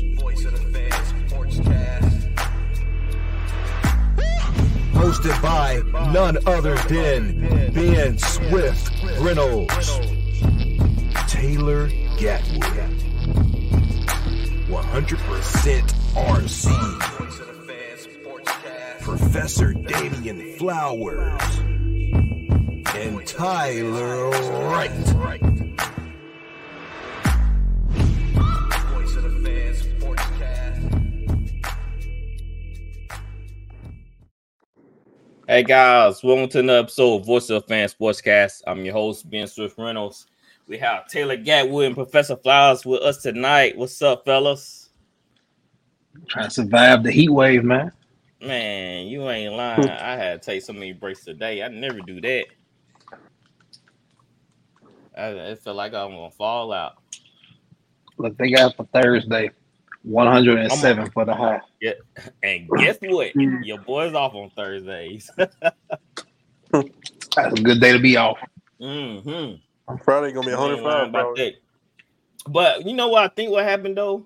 Voice of the Fans Sportscast. Hosted by none other than Ben Swift Reynolds. Taylor Gatwood. 100% RC. Professor Damian Flowers. And Tyler Wright. Hey guys, welcome to another episode of Voice of Fan Sportscast. I'm your host, Ben Swift Reynolds. We have Taylor Gatwood and Professor Flowers with us tonight. What's up, fellas? Trying to survive the heat wave, man. Man, you ain't lying. I had to take so many breaks today. I never do that. It felt like I'm going to fall out. Look, they got for Thursday. 107 for the high. Yeah. And guess what? Your boy's off on Thursdays. That's a good day to be off. Mm-hmm. Friday going to be 105, bro. But you know what I think what happened, though?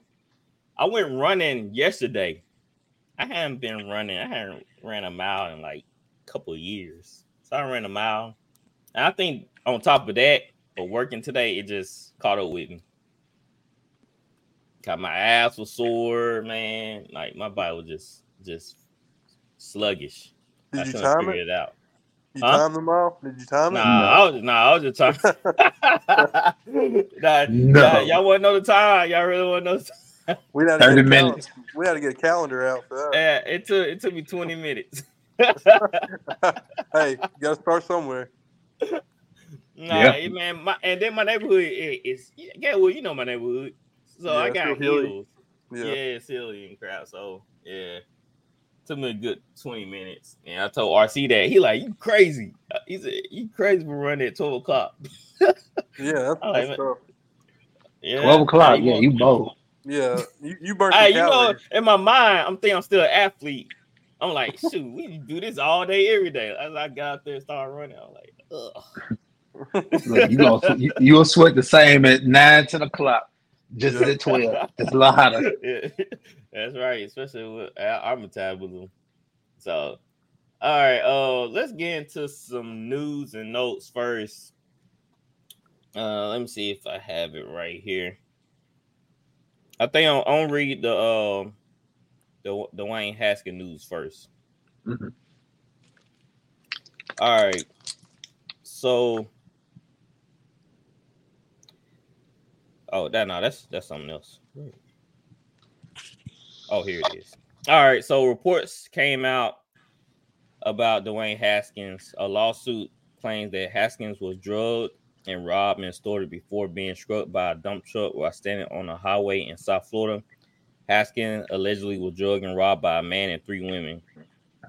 I went running yesterday. I hadn't been running. I hadn't ran a mile in like a couple of years. So I ran a mile. And I think on top of that, but working today, it just caught up with me. My ass was sore, man. Like my body was just sluggish. Did you time it out? Time them out? Did you time it? I was just talking. Y'all want to know the time? Y'all really want to know? The time? We had 30 minutes. We had to get a calendar out for that. Yeah, it took me 20 minutes. Hey, you gotta start somewhere. Man. And then my neighborhood is well, you know my neighborhood. So yeah, I got heels. Yeah, silly and crap. So yeah, took me a good 20 minutes, and I told RC that. He like, you crazy? He said, you crazy for running at 12:00? Yeah, that's like, tough. Yeah, 12:00. Yeah, you bold. Yeah, you burnt. Hey, you know, in my mind, I'm thinking I'm still an athlete. I'm like, shoot, we do this all day, every day. As I got out there and started running, I'm like, ugh. Look, you'll sweat the same at 9, 10 o'clock. Just at 12. It's a lot hotter. Yeah, that's right, especially with our metabolism. So, all right, let's get into some news and notes first. Let me see if I have it right here. I think I'll read the Dwayne Haskins news first. Mm-hmm. All right, so. Oh, that's something else. Oh, here it is. All right, so reports came out about Dwayne Haskins. A lawsuit claims that Haskins was drugged and robbed and extorted before being struck by a dump truck while standing on a highway in South Florida. Haskins allegedly was drugged and robbed by a man and 3 women.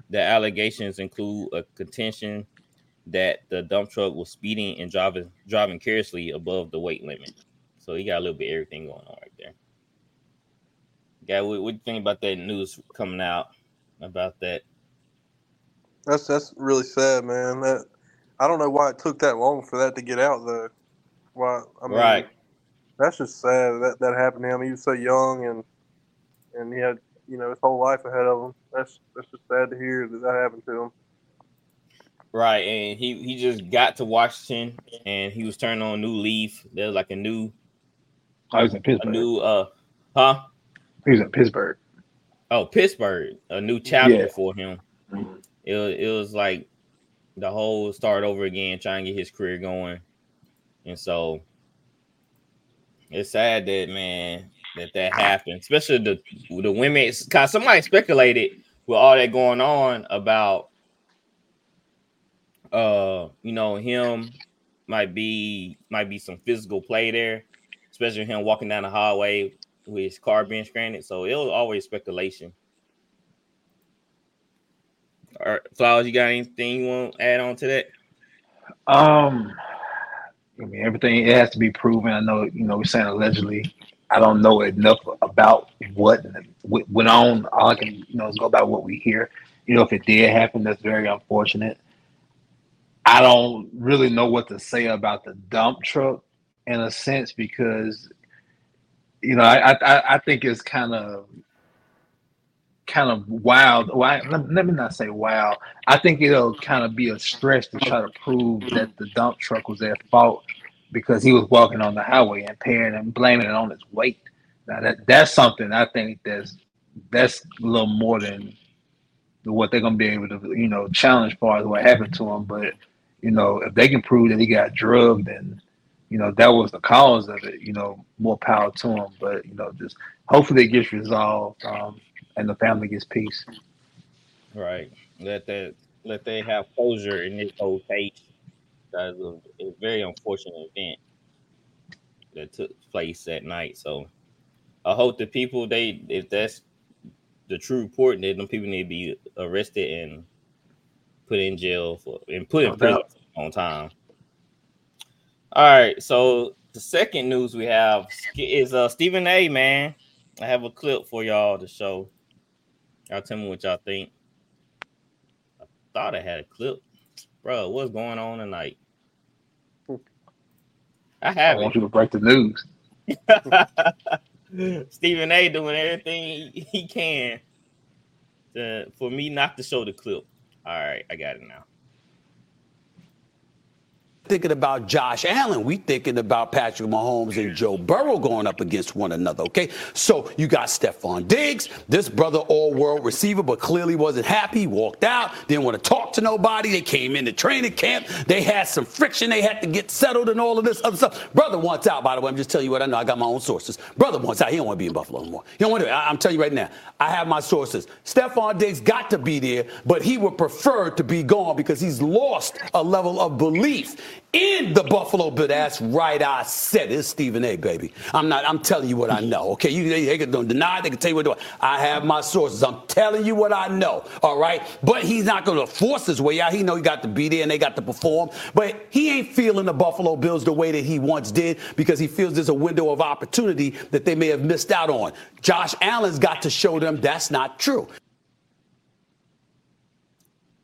The allegations include a contention that the dump truck was speeding and driving carelessly above the weight limit. So he got a little bit of everything going on right there. Guy, what do you think about that news coming out about that? That's really sad, man. That I don't know why it took that long for that to get out, though. Right. That's just sad that happened to him. He was so young, and he had his whole life ahead of him. That's just sad to hear that happened to him. Right, and he just got to Washington, and he was turning on a new leaf. There's like a new. I was in Pittsburgh. He was in Pittsburgh. Oh, Pittsburgh. A new chapter for him. Mm-hmm. It was like the whole start over again, trying to get his career going. And so it's sad that, man, that happened. Especially the women. 'Cause somebody speculated with all that going on about, him might be some physical play there. Especially him walking down the hallway with Carr being stranded. So it was always speculation. All right, Flowers, you got anything you want to add on to that? I mean, everything, it has to be proven. I know, you know, we're saying allegedly. I don't know enough about what went on. All I can, you know, is go about what we hear. You know, if it did happen, that's very unfortunate. I don't really know what to say about the dump truck in a sense because, you know, I think it's kind of wild. Let me not say wild. I think it'll kind of be a stretch to try to prove that the dump truck was at fault because he was walking on the highway impaired and blaming it on his weight. Now that's something I think that's a little more than what they're gonna be able to, you know, challenge as far as what happened to him. But, you know, if they can prove that he got drugged and, you know, that was the cause of it, you know, more power to him. But, you know, just hopefully it gets resolved. And the family gets peace. Right. Let they have closure in this whole case. That was a very unfortunate event that took place that night. So I hope the people, if that's the true report, then them people need to be arrested and put in jail prison on time. All right. So the second news we have is Stephen A., man. I have a clip for y'all to show. Y'all tell me what y'all think. I thought I had a clip. Bro, what's going on tonight? I want you to break the news. Stephen A. doing everything he can for me not to show the clip. All right, I got it now. Thinking about Josh Allen, we thinking about Patrick Mahomes and Joe Burrow going up against one another, okay? So you got Stephon Diggs, this brother all-world receiver, but clearly wasn't happy, walked out, didn't want to talk to nobody. They came into training camp. They had some friction. They had to get settled and all of this other stuff. Brother wants out, by the way. I'm just telling you what I know. I got my own sources. Brother wants out. He don't want to be in Buffalo anymore. He don't want to do it. I'm telling you right now. I have my sources. Stephon Diggs got to be there, but he would prefer to be gone because he's lost a level of belief in the Buffalo Bills. That's right, I said it's Stephen A., baby. I'm telling you what I know, okay? They can deny it, they can tell you what to do. I have my sources. I'm telling you what I know, all right? But he's not going to force his way out. He know he got to be there and they got to perform. But he ain't feeling the Buffalo Bills the way that he once did because he feels there's a window of opportunity that they may have missed out on. Josh Allen's got to show them that's not true.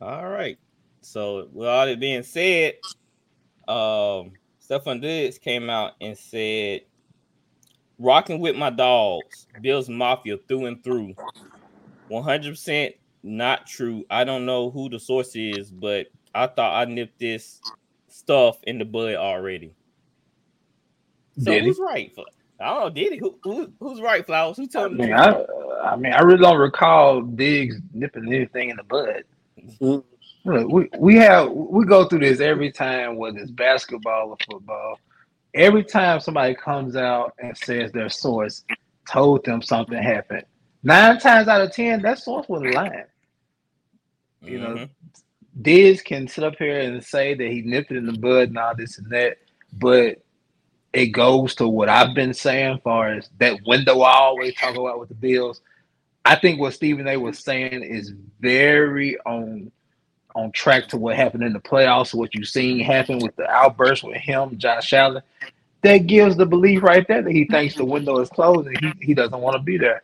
All right. So with all that being said, Stephon Diggs came out and said, "Rocking with my dogs, Bills Mafia through and through, 100% not true. I don't know who the source is, but I thought I nipped this stuff in the bud already." So did who's he? Right? I don't know. Did he? Who's right, Flowers? Who told me? I really don't recall Diggs nipping anything in the bud. Mm-hmm. Look, we go through this every time, whether it's basketball or football. Every time somebody comes out and says their source told them something happened, 9 times out of 10, that source wasn't lying. You know, Diz can sit up here and say that he nipped it in the bud and all this and that, but it goes to what I've been saying as far as that window I always talk about with the Bills. I think what Stephen A. was saying is very on track to what happened in the playoffs, what you've seen happen with the outburst with him, Josh Allen. That gives the belief right there that he thinks the window is closed and he doesn't want to be there.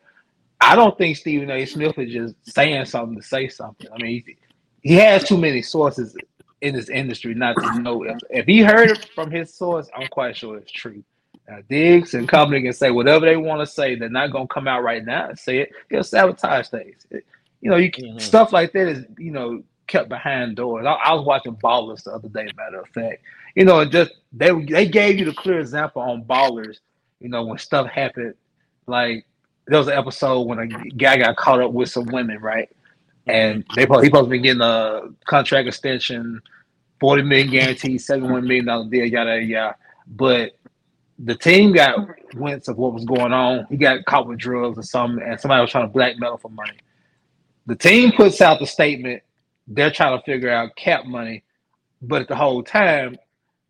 I don't think Stephen A. Smith is just saying something to say something. I mean, he has too many sources in this industry not to know. If he heard it from his source, I'm quite sure it's true. Now, Diggs and company can say whatever they want to say. They're not going to come out right now and say it. He'll sabotage things. You know, you can, stuff like that is, you know, kept behind doors. I was watching Ballers the other day, matter of fact. You know, just they gave you the clear example on Ballers, you know, when stuff happened. Like, there was an episode when a guy got caught up with some women, right? And he supposed to be getting a contract extension, $40 million guaranteed, $71 million deal, yada, yada. But the team got wind of what was going on. He got caught with drugs or something, and somebody was trying to blackmail him for money. The team puts out the statement. They're trying to figure out cap money, but at the whole time,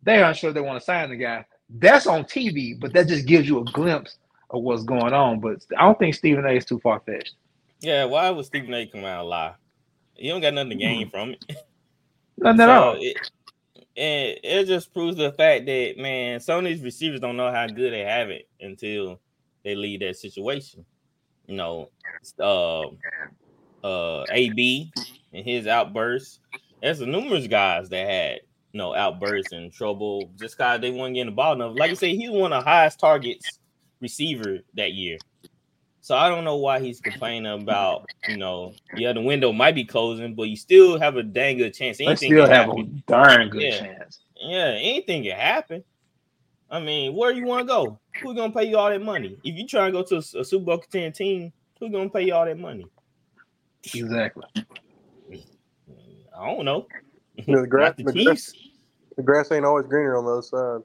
they aren't sure they want to sign the guy. That's on TV, but that just gives you a glimpse of what's going on. But I don't think Stephen A. is too far-fetched. Yeah, why would Stephen A. come out and lie? You don't got nothing to gain from it. Nothing at all. It just proves the fact that, man, some of these receivers don't know how good they have it until they leave that situation. You know, AB and his outbursts. There's numerous guys that had, you know, outbursts and trouble just because they weren't getting the ball enough. Like I said, he's one of the highest targets receiver that year. So I don't know why he's complaining about, you know, yeah, the window might be closing, but you still have a dang good chance. Anything still have happen. A darn good chance. Yeah, anything can happen. I mean, where you want to go? Who's going to pay you all that money? If you try to go to a Super Bowl contending team, who's going to pay you all that money? Exactly. I don't know. The grass ain't always greener on the other side.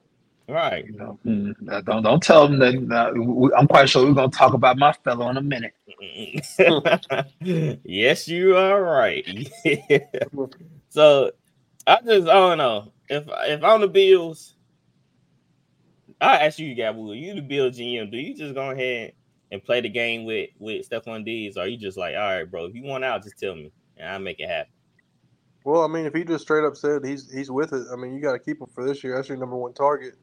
Right. You know, don't tell them that. I'm quite sure we're gonna talk about my fellow in a minute. Yes, you are right. Yeah. So I don't know. If I'm the Bills, I ask you, Gatwood, you the Bills GM, do you just go ahead and play the game with Stephon Diggs, or are you just like, all right, bro, if you want out, just tell me and I'll make it happen? Well, I mean, if he just straight up said he's with it, I mean, you got to keep him for this year. That's your number one target.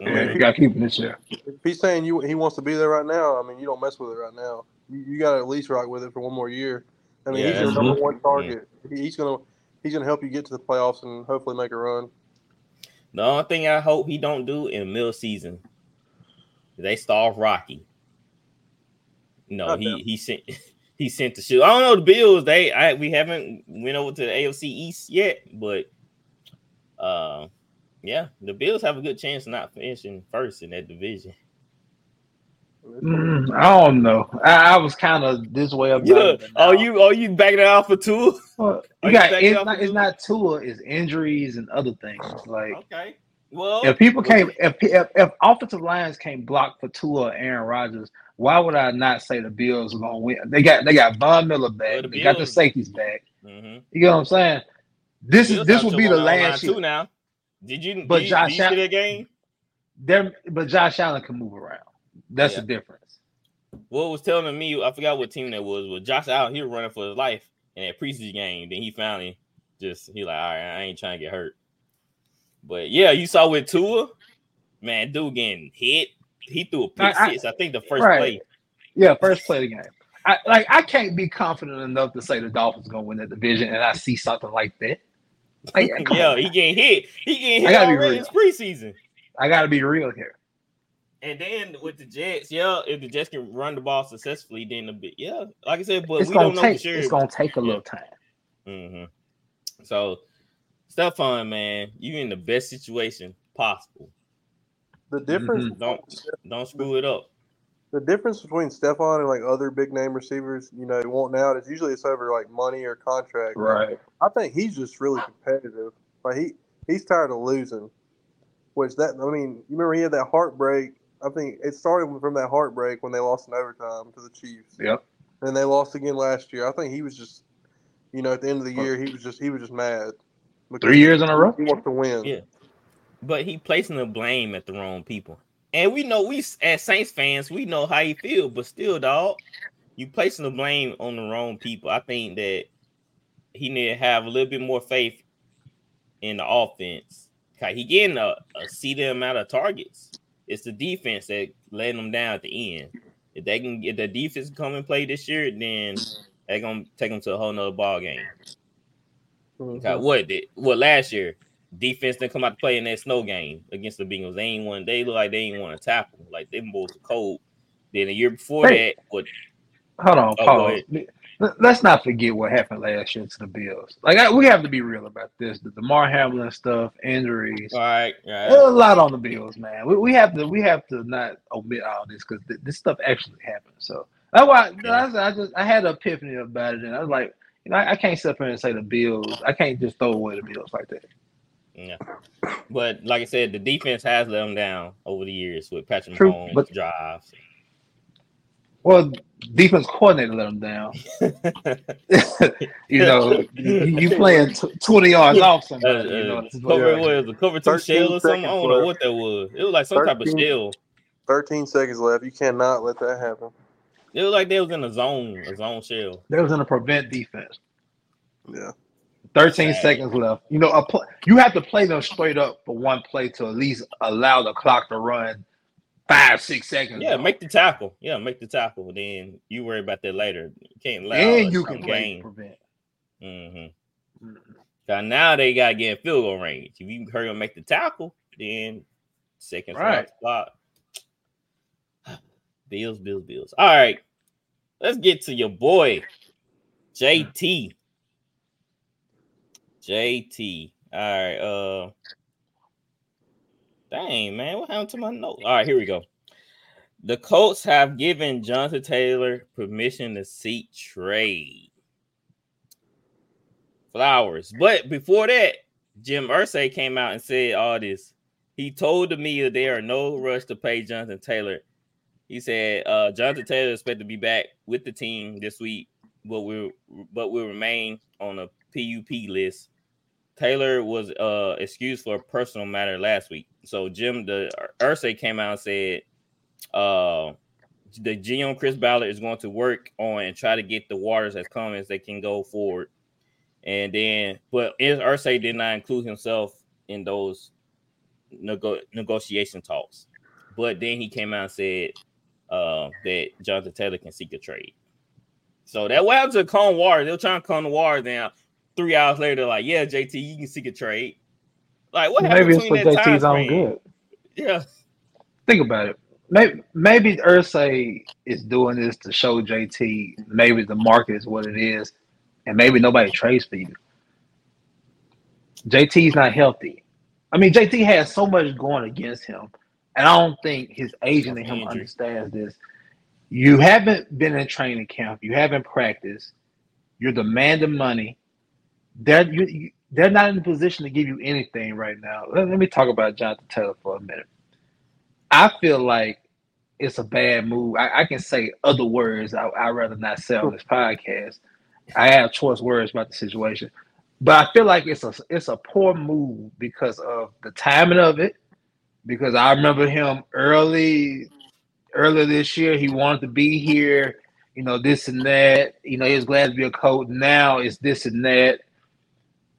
Yeah, you gotta keep him this year. If he's saying he wants to be there right now, I mean, you don't mess with it right now. You gotta at least rock with it for one more year. I mean, he's your number one target. Yeah. He's gonna help you get to the playoffs and hopefully make a run. The only thing I hope he don't do in middle season, they start Rocky. No, he sent the shoe. I don't know the Bills. We haven't went over to the AFC East yet, but yeah, the Bills have a good chance of not finishing first in that division. I don't know. I was kind of this way about it. Are you backing it out for Tua? It's not Tua. It's injuries and other things. Like, okay, well, if offensive lines can't block for Tua, Aaron Rodgers, why would I not say the Bills are gonna win? They got Von Miller back. They got the safeties back. Mm-hmm. You know what I'm saying? This will be the last year. Now. Did you see that game? But Josh Allen can move around. That's the difference. What was telling me, I forgot what team that was, but Josh Allen, he was running for his life in that preseason game. Then he finally he like, all right, I ain't trying to get hurt. But yeah, you saw with Tua, man, dude getting hit. He threw a pick six, I think the first play. Yeah, first play of the game. I can't be confident enough to say the Dolphins gonna win that division, and I see something like that. Like, yo, he getting hit. Already in preseason. I gotta be real here. And then with the Jets, if the Jets can run the ball successfully, then like I said, but we don't know for sure. It's gonna take a little time. Mm-hmm. So, Stephon, man, you in the best situation possible. The difference don't screw it up. The difference between Stephon and like other big name receivers, you know, wanting out is usually it's over like money or contract. Right. I think he's just really competitive. Like he's tired of losing. You remember he had that heartbreak. I think it started from that heartbreak when they lost in overtime to the Chiefs. Yep. And they lost again last year. I think he was just, you know, at the end of the year he was just mad. 3 years in a row. He wants to win. Yeah. But he placing the blame at the wrong people. And we know, we as Saints fans, we know how you feel. But still, dog, you placing the blame on the wrong people. I think that he need to have a little bit more faith in the offense. He getting a seated amount of targets. It's the defense that letting them down at the end. If they can get the defense to come and play this year, then they're going to take them to a whole nother ball game. Okay, what last year? Defense didn't come out to play in that snow game against the Bengals. They look like they didn't want to tackle. Like them boys are cold. Then the year before hold on, pause. Let's not forget what happened last year to the Bills. Like we have to be real about this. The DeMar Hamlin stuff, injuries. All right. There's a lot on the Bills, man. We have to not omit all this because this stuff actually happened. So that's why I had an epiphany about it, and I was like, you know, I can't sit up here and say the Bills. I can't just throw away the Bills like that. Yeah, but like I said, the defense has let them down over the years with Patrick Mahomes drives. Well, defense coordinator let them down. You know, you playing 20 yards off somebody. You know, cover two shell or something. I don't know what that was. It was like some type of shell. 13 seconds left. You cannot let that happen. It was like they was in a zone shell. They was in a prevent defense. Yeah. 13 seconds left. You know, you have to play them straight up for one play to at least allow the clock to run 5-6 seconds. Yeah, make the tackle. Yeah, make the tackle. Then you worry about that later. You can't allow and you can play prevent. Mm-hmm. Mm-hmm. Now they got to get in field goal range. If you hurry up and make the tackle, then seconds right. Clock. Bills. All right. Let's get to your boy, JT. All right. Dang, man. What happened to my notes? All right, here we go. The Colts have given Jonathan Taylor permission to seek trade. Flowers. But before that, Jim Irsay came out and said all this. He told the media there are no rush to pay Jonathan Taylor. He said, Jonathan Taylor is expected to be back with the team this week, but will remain on a PUP list. Taylor was excused for a personal matter last week. So Jim Irsay came out and said the GM Chris Ballard is going to work on and try to get the waters as calm as they can go forward. And then, but Irsay did not include himself in those negotiation talks. But then he came out and said that Jonathan Taylor can seek a trade. So that went out to calm water. They were trying to calm the water down. 3 hours later, they're like, yeah, JT, you can seek a trade. Like, what happened between that time frame? Maybe it's for JT's own good. Yeah. Think about it. Maybe Irsay is doing this to show JT maybe the market is what it is, and maybe nobody trades for you. JT's not healthy. I mean, JT has so much going against him, and I don't think his agent and him understands this. You haven't been in training camp. You haven't practiced. You're demanding money. They're not in a position to give you anything right now. Let me talk about Jonathan Taylor for a minute. I feel like it's a bad move. I can say other words. I'd rather not say on this podcast. I have choice words about the situation. But I feel like it's a poor move because of the timing of it. Because I remember him earlier this year, he wanted to be here, you know, this and that. You know, he was glad to be a coach. Now it's this and that.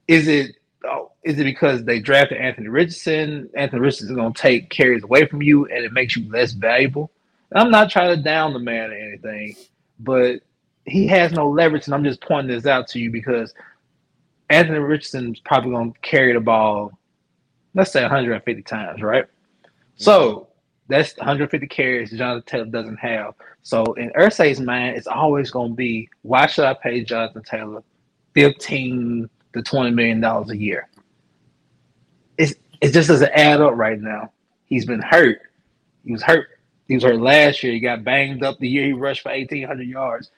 Is it because they drafted Anthony Richardson? Anthony Richardson is going to take carries away from you, and it makes you less valuable. And I'm not trying to down the man or anything, but he has no leverage, and I'm just pointing this out to you because Anthony Richardson's probably going to carry the ball, let's say 150 times, right? So that's 150 carries Jonathan Taylor doesn't have. So in Irsay's mind, it's always going to be, why should I pay Jonathan Taylor $15 to $20 million a year? It just doesn't add up right now. He's been hurt. He was hurt last year. He got banged up the year he rushed for 1,800 yards.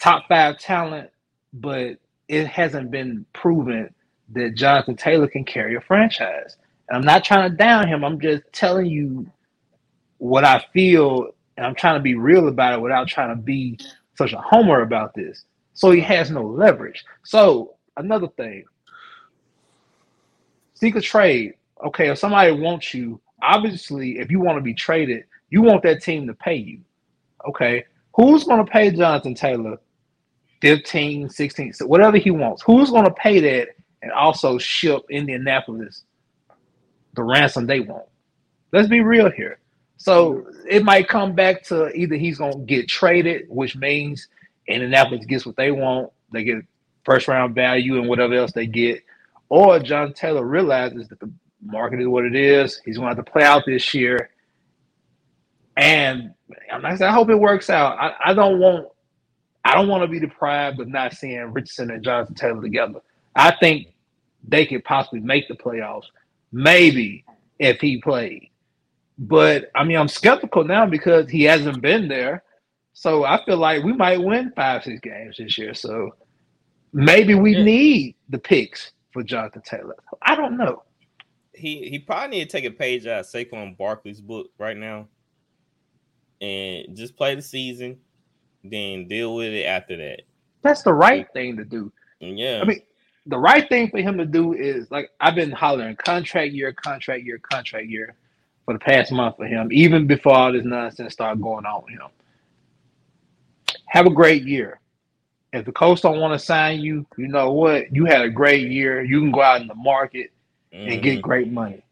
Top five talent, but it hasn't been proven that Jonathan Taylor can carry a franchise. I'm not trying to down him. I'm just telling you what I feel, and I'm trying to be real about it without trying to be such a homer about this. So he has no leverage. So another thing, seek a trade. Okay, if somebody wants you, obviously, if you want to be traded, you want that team to pay you. Okay, who's going to pay Jonathan Taylor 15, 16, whatever he wants? Who's going to pay that and also ship Indianapolis the ransom they want? Let's be real here. So it might come back to either he's going to get traded, which means Indianapolis gets what they want. They get first-round value and whatever else they get. Or Jonathan Taylor realizes that the market is what it is. He's going to have to play out this year. And I'm not saying I hope it works out. I don't want to be deprived of not seeing Richardson and Jonathan Taylor together. I think they could possibly make the playoffs. Maybe if he played. But, I mean, I'm skeptical now because he hasn't been there. So I feel like we might win 5-6 games this year. So maybe we need the picks for Jonathan Taylor. I don't know. He probably need to take a page out of Saquon Barkley's book right now and just play the season, then deal with it after that. That's the right thing to do. Yeah. I mean, the right thing for him to do is, like, I've been hollering contract year for the past month for him, even before all this nonsense started going on with him. Have a great year. If the coach don't want to sign you, you know what? You had a great year. You can go out in the market and get great money.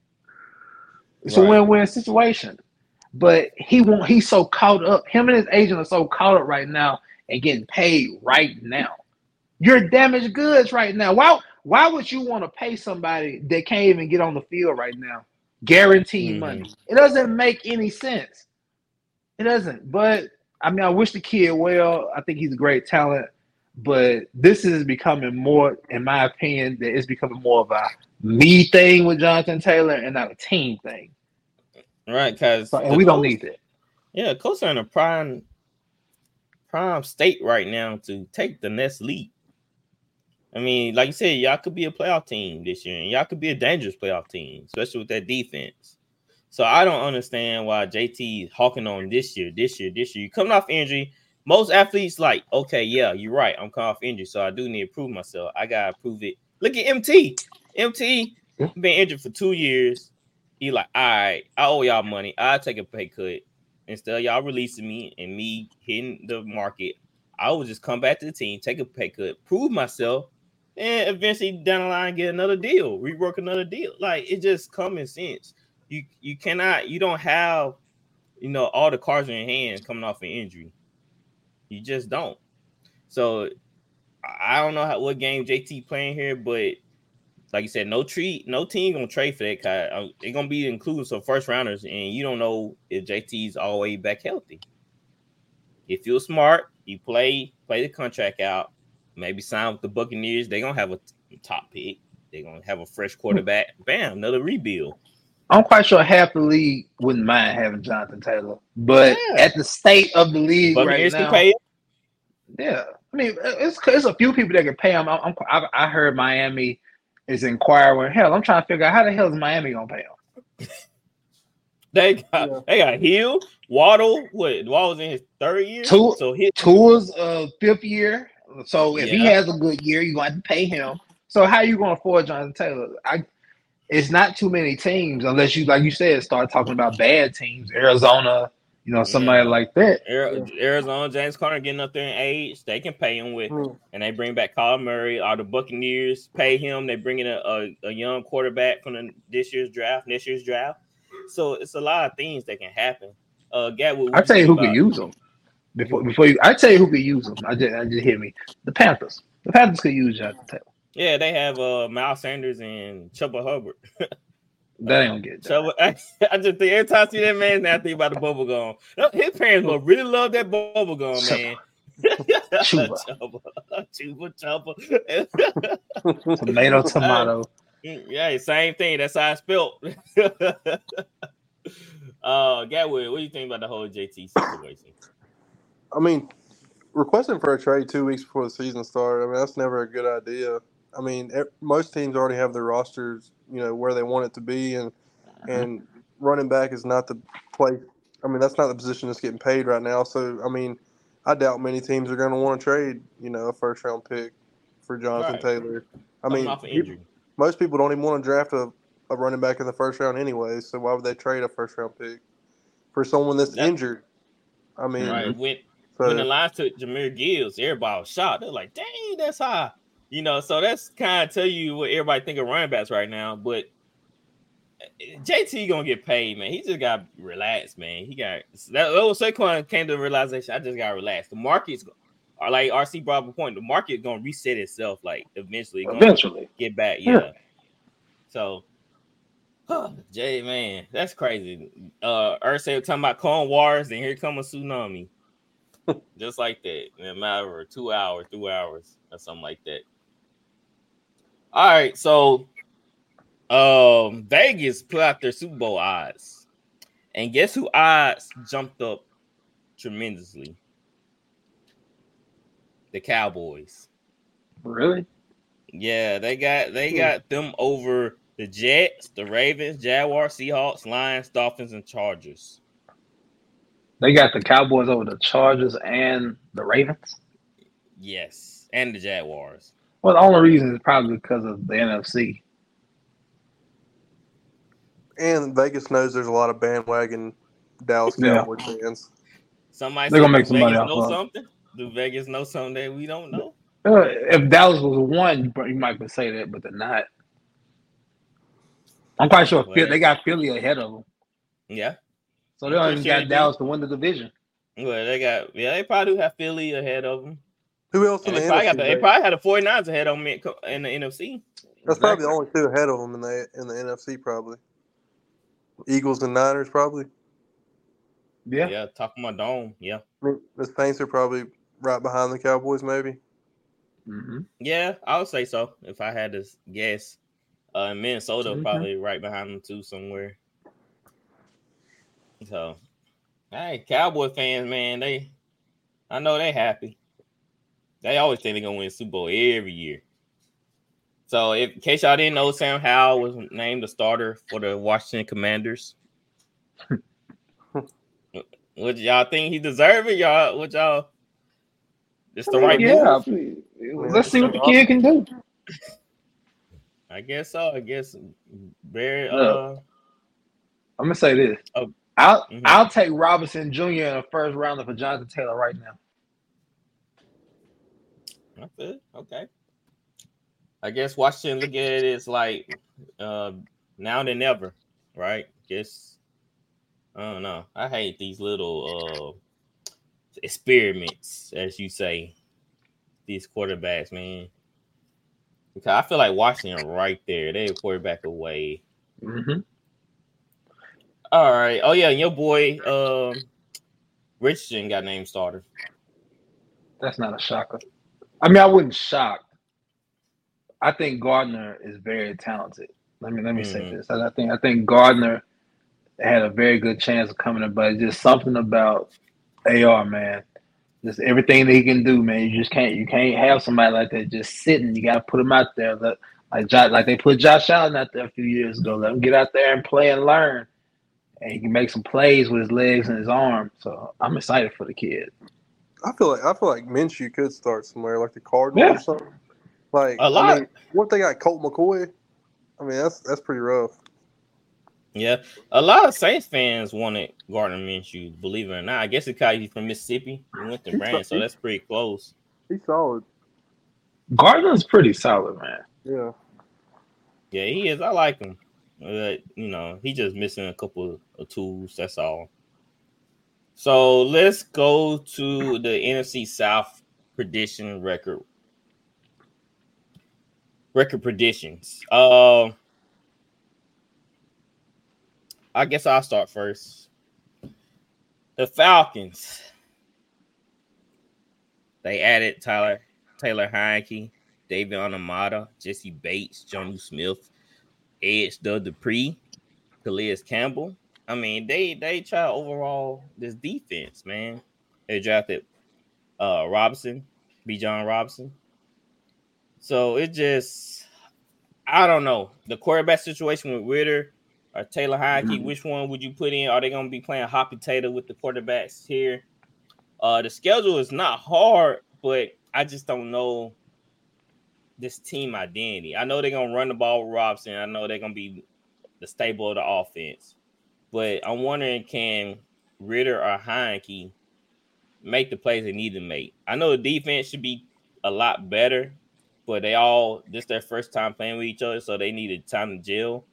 It's a win-win situation. But he won't. He's so caught up. Him and his agent are so caught up right now and getting paid right now. You're damaged goods right now. Why would you want to pay somebody that can't even get on the field right now? Guaranteed money. It doesn't make any sense. It doesn't. But, I mean, I wish the kid well. I think he's a great talent. But this is becoming more, in my opinion, that it's becoming more of a me thing with Jonathan Taylor and not a team thing. Right, because we don't need that. Yeah, Colts are in a prime state right now to take the next leap. I mean, like you said, y'all could be a playoff team this year, and y'all could be a dangerous playoff team, especially with that defense. So I don't understand why JT is hawking on this year. You're coming off injury. Most athletes like, okay, yeah, you're right. I'm coming off injury, so I do need to prove myself. I got to prove it. Look at MT. MT been injured for 2 years. He like, all right, I owe y'all money. I'll take a pay cut. Instead of y'all releasing me and me hitting the market, I would just come back to the team, take a pay cut, prove myself, and eventually down the line get another deal, rework another deal. Like, it's just common sense. You cannot, you don't have, you know, all the cards in your hands coming off an injury. You just don't. So I don't know what game JT playing here, but like you said, no team gonna trade for that guy. They're gonna be including some first rounders, and you don't know if JT's always back healthy. If you're smart, you play the contract out. Maybe sign with the Buccaneers. They're gonna have a top pick. They're gonna have a fresh quarterback. Bam, another rebuild. I'm quite sure half the league wouldn't mind having Jonathan Taylor, but at the state of the league Buccaneers right now, can pay him. Yeah, I mean, it's a few people that can pay him. I heard Miami is inquiring. Hell, I'm trying to figure out how the hell is Miami gonna pay him. They got Hill, Waddle. What Waddle's in his third year, Tua's fifth year. So if he has a good year, you're gonna have to pay him. So how are you gonna afford Jonathan Taylor? It's not too many teams, unless you, like you said, start talking about bad teams. Arizona, you know, somebody like that. Arizona, James Conner getting up there in age, they can pay him with, and they bring back Kyle Murray. Or the Buccaneers pay him. They bring in a young quarterback from next year's draft. So it's a lot of things that can happen. Gatwood, I tell you who could use them before you. I tell you who could use them. I just hit me. The Panthers. The Panthers could use Jonathan Taylor. Yeah, they have Miles Sanders and Chuba Hubbard. That ain't gonna get done. I just think every time I see that man, now I think about the bubble gum. His parents will really love that bubble gum, man. Chuba. Tomato. Yeah, same thing. That's how it's spelled. Gatwood, what do you think about the whole JT situation? I mean, requesting for a trade 2 weeks before the season started, I mean, that's never a good idea. I mean, most teams already have their rosters, you know, where they want it to be, and running back is not the play. I mean, that's not the position that's getting paid right now. So, I mean, I doubt many teams are going to want to trade, you know, a first-round pick for Jonathan Taylor. I mean, most people don't even want to draft a running back in the first round anyway, so why would they trade a first-round pick for someone that's injured? I mean, when the Lions took Jahmyr Gibbs, everybody was shocked. They're like, dang, that's high. You know, so that's kind of tell you what everybody think of running backs right now. But JT gonna get paid, man. He just got relaxed, man. He got that. Saquon came to the realization. I just got relaxed. The market's are like RC brought up a point. The market gonna reset itself, like eventually get back. Yeah. So, Jay, man, that's crazy. Irsay talking about calm waters, and here come a tsunami, just like that. In a matter of 2 hours, 3 hours, or something like that. All right, so Vegas put out their Super Bowl odds. And guess who odds jumped up tremendously? The Cowboys. Really? Yeah, they got them over the Jets, the Ravens, Jaguars, Seahawks, Lions, Dolphins, and Chargers. They got the Cowboys over the Chargers and the Ravens? Yes, and the Jaguars. Well, the only reason is probably because of the NFC. And Vegas knows there's a lot of bandwagon Dallas Cowboys fans. Somebody they're going to make some money off of something. Do Vegas know something that we don't know? If Dallas was one, you might could say that, but they're not. I'm quite sure they got Philly ahead of them. Yeah. So they only got Dallas to win the division. Well, they got they probably do have Philly ahead of them. Who else in the NFC? They probably had the 49ers ahead of them in the NFC. That's probably the only two ahead of them in the NFC, probably. Eagles and Niners, probably. Yeah. Yeah, talking about Dome, yeah. The Saints are probably right behind the Cowboys, maybe. Mm-hmm. Yeah, I would say so, if I had to guess. Minnesota probably right behind them, too, somewhere. So, hey, Cowboy fans, man, I know they happy. They always think they're going to win the Super Bowl every year. So, in case y'all didn't know, Sam Howell was named the starter for the Washington Commanders. Would y'all think he deserved it? Y'all, would y'all? It's the right move. Let's see what the kid can do. I guess so. I guess very. I'm gonna say this. I'll take Robinson Jr. in a first rounder for Jonathan Taylor right now. That's it. Okay. I guess Washington look at it as like now than ever, right? Just I don't know. I hate these little experiments, as you say. These quarterbacks, man. Because I feel like Washington right there. They're a quarterback away. Mm-hmm. All right. Oh, yeah. And your boy, Richardson, got named starter. That's not a shocker. I mean, I wasn't shocked. I think Gardner is very talented. Let me say this. I think Gardner had a very good chance of coming up, but just something about AR, man. Just everything that he can do, man. You can't have somebody like that just sitting. You got to put him out there. Like they put Josh Allen out there a few years ago. Let him get out there and play and learn. And he can make some plays with his legs and his arm. So I'm excited for the kid. I feel like Minshew could start somewhere, like the Cardinals or something. Like a lot. I mean, what they got, Colt McCoy? I mean, that's pretty rough. Yeah, a lot of Saints fans wanted Gardner Minshew, believe it or not. I guess it's because he's from Mississippi. He went to Brand, so that's pretty close. He's solid. Gardner's pretty solid, man. Yeah. Yeah, he is. I like him. But, you know, he's just missing a couple of tools. That's all. So let's go to the NFC South prediction record predictions. I guess I'll start first. The Falcons. They added Taylor Heinicke, Davion Amata, Jesse Bates, Jonnu Smith, Edge Dupree, Calais Campbell. I mean, they try to overhaul this defense, man. They drafted Bijan Robinson. So it just, I don't know. The quarterback situation with Ritter. Or Taylor Heinicke, which one would you put in? Are they going to be playing hot potato with the quarterbacks here? The schedule is not hard, but I just don't know this team identity. I know they're going to run the ball with Robinson. I know they're going to be the stable of the offense. But I'm wondering, can Ritter or Heinicke make the plays they need to make? I know the defense should be a lot better, but this is their first time playing with each other, so they needed time to gel.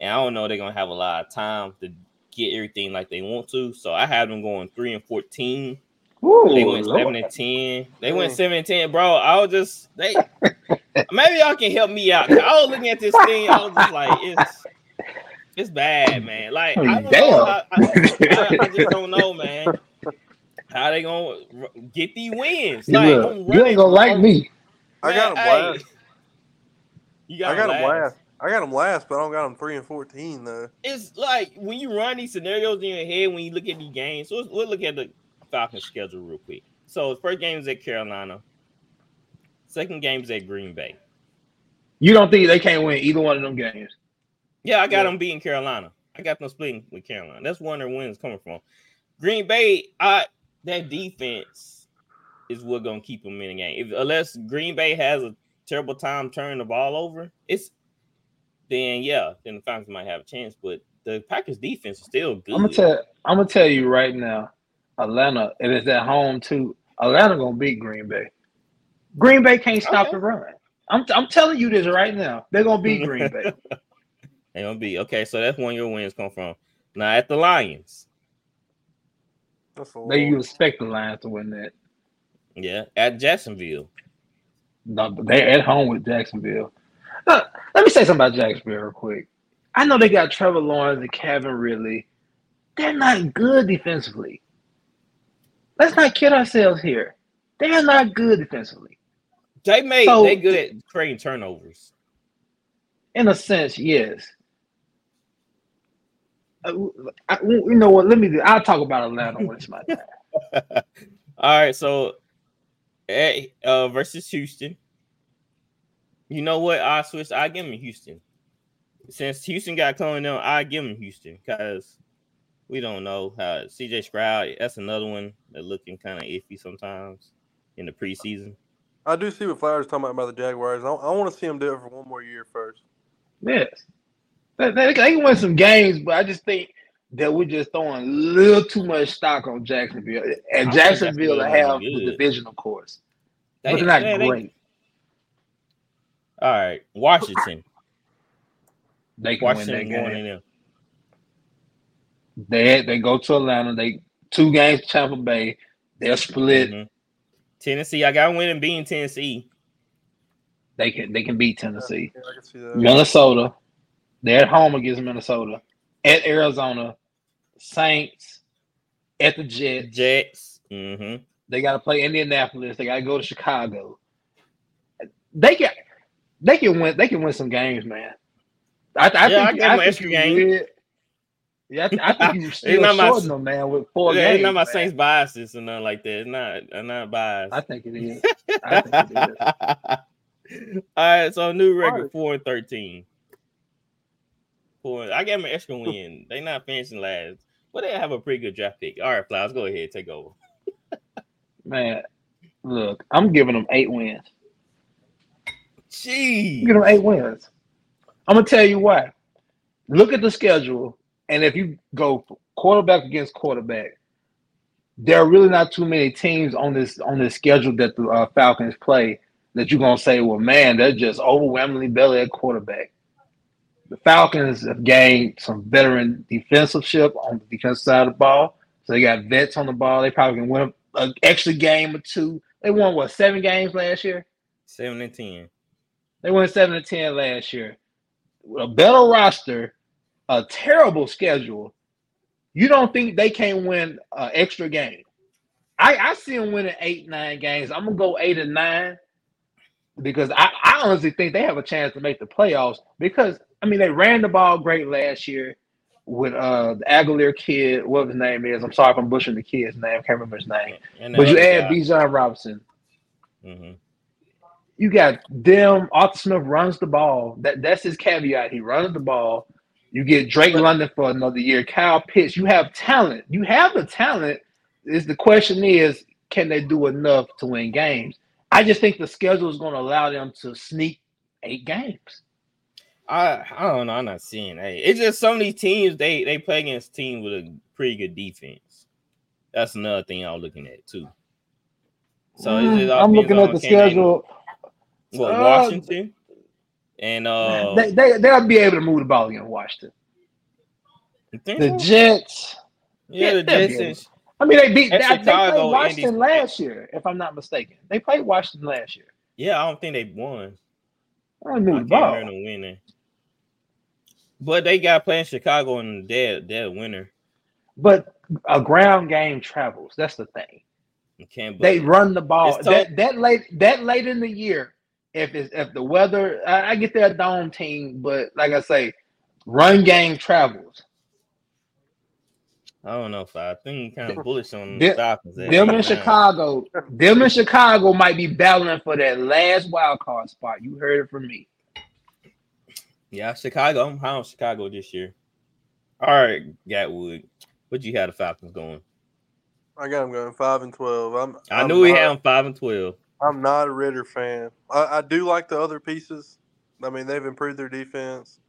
And I don't know they're going to have a lot of time to get everything like they want to. So I have them going 3-14. Ooh, they went 7-10. They went 7-10, bro. Maybe y'all can help me out. I was looking at this thing. I was just like, it's bad, man. Like, I just don't know, man. How they going to get these wins? Like, you ain't going to like me. Man, I got them last. I got them last, but I don't got them 3-14, though. It's like when you run these scenarios in your head, when you look at these games. So we'll look at the Falcons' schedule real quick. So the first game is at Carolina. Second game is at Green Bay. You don't think they can't win either one of them games? Yeah, I got them beating Carolina. I got them splitting with Carolina. That's where their wins coming from. Green Bay, that defense is what's going to keep them in the game. Unless Green Bay has a terrible time turning the ball over, then the Falcons might have a chance. But the Packers defense is still good. I'm gonna tell you right now, Atlanta, it is at home too. Atlanta gonna beat Green Bay. Green Bay can't stop the run. I'm telling you this right now. They're gonna beat Green Bay. They're gonna beat. Okay, so that's when your wins come from. Now at the Lions. Now you expect the Lions to win that. Yeah, at Jacksonville. No, they're at home with Jacksonville. Look, let me say something about Jacksonville real quick. I know they got Trevor Lawrence and Calvin Ridley. They're not good defensively. Let's not kid ourselves here. They are not good defensively. They're good at creating turnovers. In a sense, yes. You know what? Let me. I'll talk about Atlanta when it's my time. All right. So, versus Houston. You know what? I switched. I give him Houston. Since Houston got coming down, I give him Houston because we don't know how CJ Stroud. That's another one that looking kind of iffy sometimes in the preseason. I do see what Flowers is talking about the Jaguars. I want to see them do it for one more year first. Yes. They can win some games, but I just think that we're just throwing a little too much stock on Jacksonville. And Jacksonville will have the division, of course. But they're not great. All right. Washington. They can win that game. They go to Atlanta. They 2 games to Tampa Bay. They're split. Mm-hmm. Tennessee. I got to win and beat in Tennessee. They can beat Tennessee. Yeah, I can see that. Minnesota. They're at home against Minnesota, at Arizona, Saints, at the Jets. Mm-hmm. They got to play Indianapolis. They got to go to Chicago. They can win. They can win some games, man. I think you're still shorting them, man. With 4 games, it's not my Saints biases or nothing like that. I'm not biased. I think it is. All right. So new record 4-13. I gave them an extra win. They're not finishing last, but they have a pretty good draft pick. All right, Flowers, go ahead. Take over. Man, look, I'm giving them 8 wins. Jeez. Give them 8 wins. I'm going to tell you why. Look at the schedule, and if you go quarterback against quarterback, there are really not too many teams on this schedule that the Falcons play that you're going to say, well, man, they're just overwhelmingly better at quarterback. The Falcons have gained some veteran defensive ship on the defensive side of the ball. So they got vets on the ball. They probably can win an extra game or 2. They won, 7 games last year? 7-10. They won 7-10 last year. With a better roster, a terrible schedule, you don't think they can't win an extra game. I see them winning 8-9 games. I'm going to go 8-9 because I honestly think they have a chance to make the playoffs because – I mean, they ran the ball great last year with the Aguilar kid, whatever his name is. I'm sorry if I'm butchering the kid's name. I can't remember his name. But you add Bijan Robinson. Mm-hmm. You got them. Arthur Smith runs the ball. That's his caveat. He runs the ball. You get Drake London for another year. Kyle Pitts. You have talent. You have the talent. The question is, can they do enough to win games? I just think the schedule is going to allow them to sneak 8 games. I don't know. I'm not seeing that. It's just some of these teams, they play against teams with a pretty good defense. That's another thing I'm looking at, too. So I'm looking at the schedule. Washington? And they'll be able to move the ball against Washington. The Jets. Yeah, the Jets. I mean, they played Washington last year, if I'm not mistaken. They played Washington last year. Yeah, I don't think they won. I knew the ball. Winner. But they got playing Chicago and dead winner. But a ground game travels. That's the thing. You can't. They run the ball that late in the year. If the weather, I get their dome team, but like I say, run game travels. I don't know if I think kind of bullish on the Falcons. Them in Chicago might be battling for that last wild card spot. You heard it from me. Yeah, Chicago. I'm high on Chicago this year. All right, Gatwood. What you had the Falcons going? I got them going 5-12. I knew we had them 5-12. I'm not a Ritter fan. I do like the other pieces. I mean, they've improved their defense.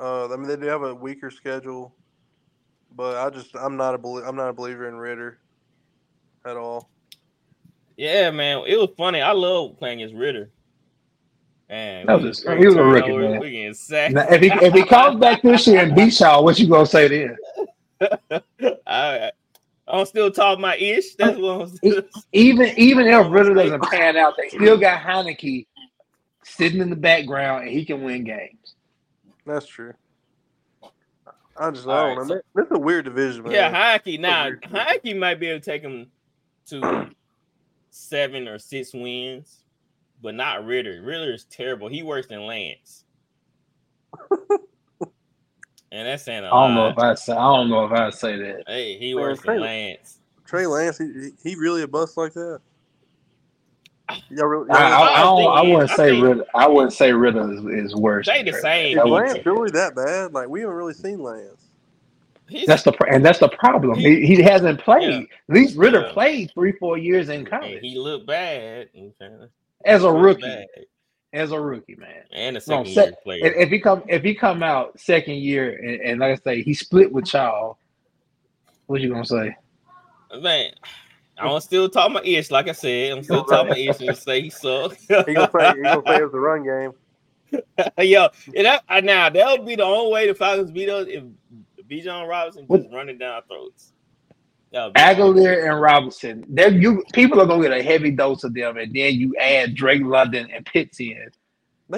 I mean, they do have a weaker schedule, but I'm not a believer in Ritter at all. Yeah, man, it was funny. I love playing against Ritter. Man, he was a rookie, man. Now, if he comes back this year and beats y'all, what you gonna say then? I'm still talking my ish. That's what I'm still even if Ritter doesn't pan out, they still got Heinicke sitting in the background, and he can win games. That's true. I don't know. So, this is a weird division, man. Yeah, Heinicke. Now, Heinicke might be able to take him to 7 or 6 wins, but not Ritter. Ritter is terrible. He worse than Lance. And that's saying a lot. I don't know if I say that. Hey, he worse than Lance. Trey Lance, he really a bust like that? I wouldn't say Ritter is worse. They the same. Yeah, Lance really that bad? Like, we haven't really seen Lance. That's the problem. He hasn't played. Yeah. At least Ritter played 3-4 years in college. And he looked bad as a rookie, man. And a second year player. If he come out second year and like I say, he split with y'all. What you gonna say, man? I'm still talking my ish, like I said. I'm still talking my ish and say he sucks. He gonna play as the run game. Yo, now that would be the only way the Falcons beat us if Bijan Robinson just running down our throats. Aguilar and Robinson, people are gonna get a heavy dose of them, and then you add Drake London and Pitts in.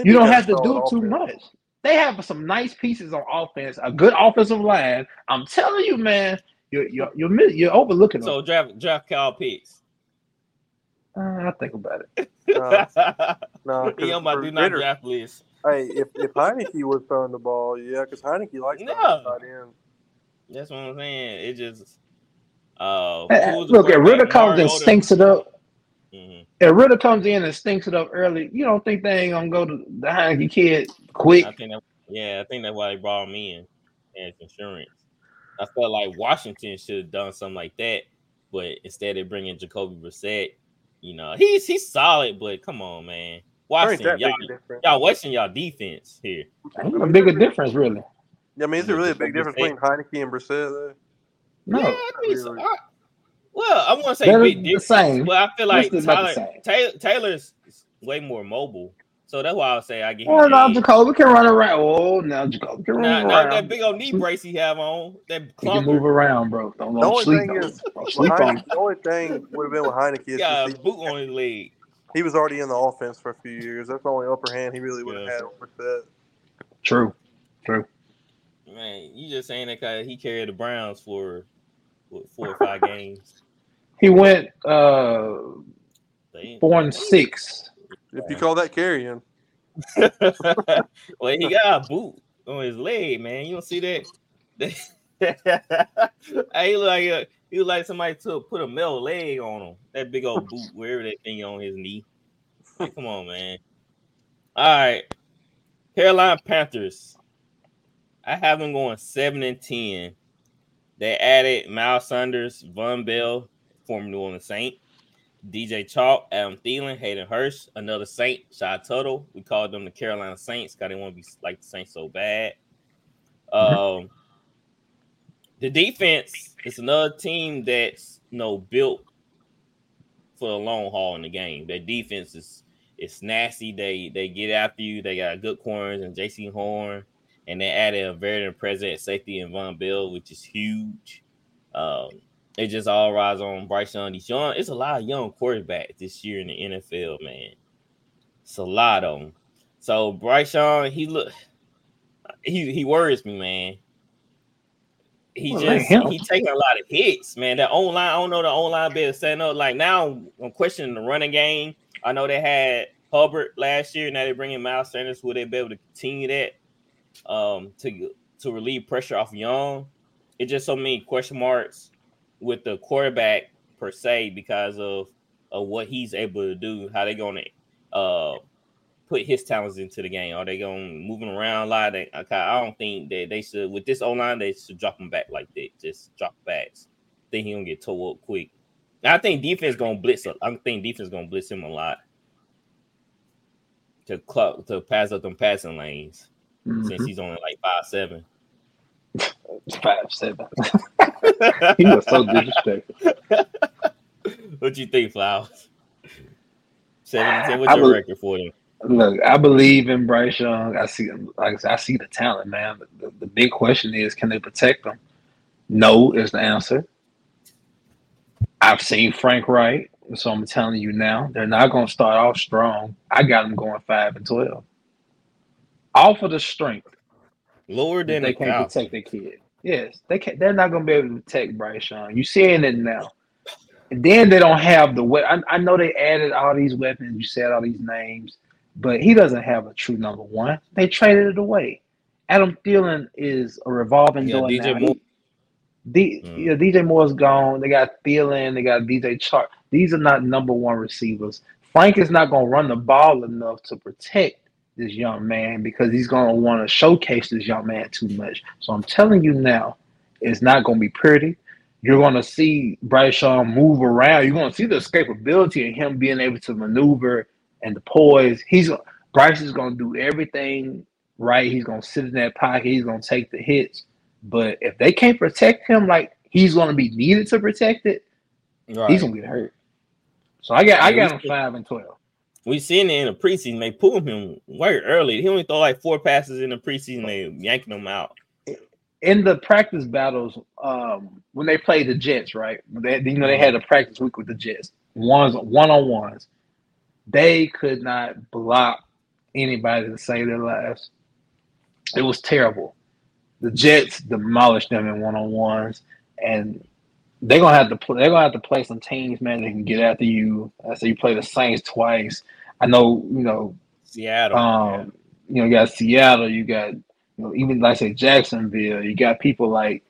You don't have to do too much. They have some nice pieces on offense, a good offensive line. I'm telling you, man. You're overlooking them. So draft Kyle Pitts. I'll think about it. No, he on my do not draft list. Hey, if Heinicke was throwing the ball, yeah, because Heinicke likes tight end. That's what I'm saying. It just look, if Ritter comes and stinks it up. Mm-hmm. If Ritter comes in and stinks it up early, you don't think they ain't gonna go to the Heinicke kid quick? I think that's why they brought me in as insurance. I felt like Washington should have done something like that, but instead they bring in Jacoby Brissett. You know, he's solid, but come on, man. Washington, y'all watching y'all defense here. A bigger difference, really. Yeah, I mean, it's really a big difference between Heinicke and Brissett, though. No. Yeah, I mean, really. I want to say big difference, but I feel like Taylor's way more mobile. So that's why I'll say I get him. Oh, no, Jacoby can run around. Jacoby can run around. That big old knee brace he have on. That clumper. He can move around, bro. The only thing would have been with Heinicke is he got a boot on his leg. He was already in the offense for a few years. That's the only upper hand he really would have had over that. True. Man, you just saying that guy, he carried the Browns for 4 or 5 games. He went 4-6. If you call that carrying. Well, he got a boot on his leg, man. You don't see that? he looked like somebody put a metal leg on him. That big old boot, wherever that thing on his knee. Like, come on, man. All right. Carolina Panthers. I have them going 7-10. They added Miles Sanders, Von Bell, former New Orleans Saint. DJ Chalk, Adam Thielen, Hayden Hurst, another Saint, Shy Tuttle. We called them the Carolina Saints because they want to be like the Saints so bad. The defense is another team that's built for the long haul in the game. Their defense is nasty. They get after you. They got good corners and J.C. Horn, and they added a very impressive safety in Von Bell, which is huge. It just all rides on Bryce Young. It's a lot of young quarterbacks this year in the NFL, man. It's a lot of them. So Bryce Young, he worries me, man. He taking a lot of hits, man. That online, I don't know the online bit setting up. Like now, I'm questioning the running game. I know they had Hubbard last year. Now they're bringing Miles Sanders. Will they be able to continue that to relieve pressure off Young? It's just so many question marks with the quarterback per se because of what he's able to do, how they going to put his talents into the game. Are they going to move him around a lot? I don't think that they should. With this O-line, they should drop him back like that. Just drop backs. I think he's going to get tore up quick. I think defense going to blitz. I think defense going to blitz him a lot to pass up them passing lanes. since he's only like 5'7". 5'7". He was so disrespectful. What you think, Flowers? 7-10. What's your record for him? Look, I believe in Bryce Young. I see the talent, man. The big question is, can they protect him? No is the answer. I've seen Frank Wright, so I'm telling you now, they're not going to start off strong. I got them going 5-12. Off of the strength. Lower than they can't protect their kid. Yes, they can't. They're not going to be able to protect Bryce Young. You're seeing it now. And then they don't have the way. I know they added all these weapons. You said all these names. But he doesn't have a true number one. They traded it away. Adam Thielen is a revolving door DJ now. Moore. DJ Moore's gone. They got Thielen. They got DJ Sharp. These are not number one receivers. Frank is not going to run the ball enough to protect this young man because he's going to want to showcase this young man too much. So I'm telling you now, it's not going to be pretty. You're going to see Bryce Young move around. You're going to see the escapability and him being able to maneuver and the poise. Bryce is going to do everything right. He's going to sit in that pocket. He's going to take the hits. But if they can't protect him like he's going to be needed to protect it, right, he's going to get hurt. So I got him 5-12. We've seen it in the preseason. They pulled him way early. He only threw like 4 passes in the preseason. They yanking him out. In the practice battles, when they played the Jets, right? They had a practice week with the Jets. One-on-ones. They could not block anybody to save their lives. It was terrible. The Jets demolished them in one-on-ones, and they're gonna have to play some teams, man, that can get after you. So you play the Saints twice. I know, Seattle. You got Seattle. You got even like say Jacksonville. You got people like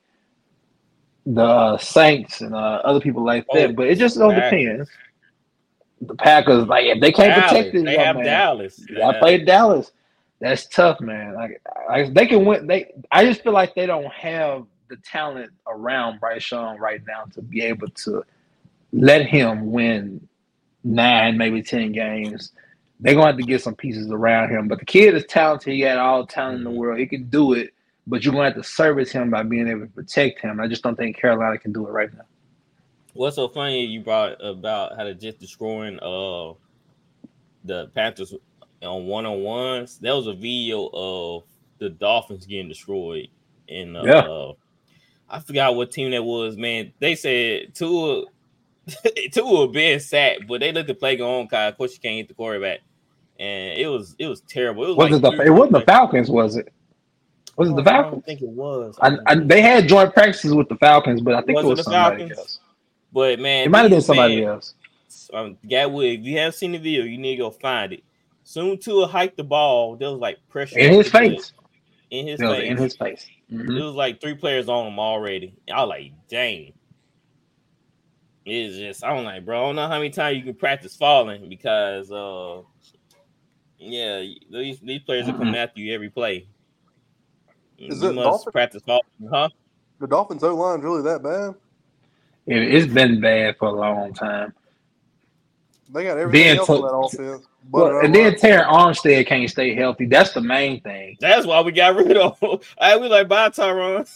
the Saints and other people like that. But it just all depends. The Packers, like, if they can't protect it, they have Dallas. I played Dallas. That's tough, man. Like they can win. I just feel like they don't have the talent around Bryce Young right now to be able to let him win 9, maybe 10 games. They're gonna have to get some pieces around him. But the kid is talented. He had all the talent in the world. He can do it. But you're gonna have to service him by being able to protect him. I just don't think Carolina can do it right now. What's so funny you brought about how the Jets destroying the Panthers on one-on-ones? That was a video of the Dolphins getting destroyed. And I forgot what team that was, man. They said Tua being sacked, but they let the play go on, Kyle. Of course, you can't hit the quarterback. And it was terrible. It wasn't the Falcons, was it? Was it the Falcons? I don't think it was. They had joint practices with the Falcons, but I think it was somebody Falcons? Else. But, man, it might have been somebody else. Gatwood, if you haven't seen the video, you need to go find it. Soon Tua hiked the ball. There was, like, pressure. In his face. Mm-hmm. It was, like, 3 players on him already. I was like, dang. It's just, I'm like, bro, I don't know how many times you can practice falling because, these players are coming after you every play. Practice falling, huh? The Dolphins' O-line is really that bad? It's been bad for a long time. They got everything else on that offense. But then Terron Armstead can't stay healthy. That's the main thing. That's why we got rid of him. We like, bye, Tyron.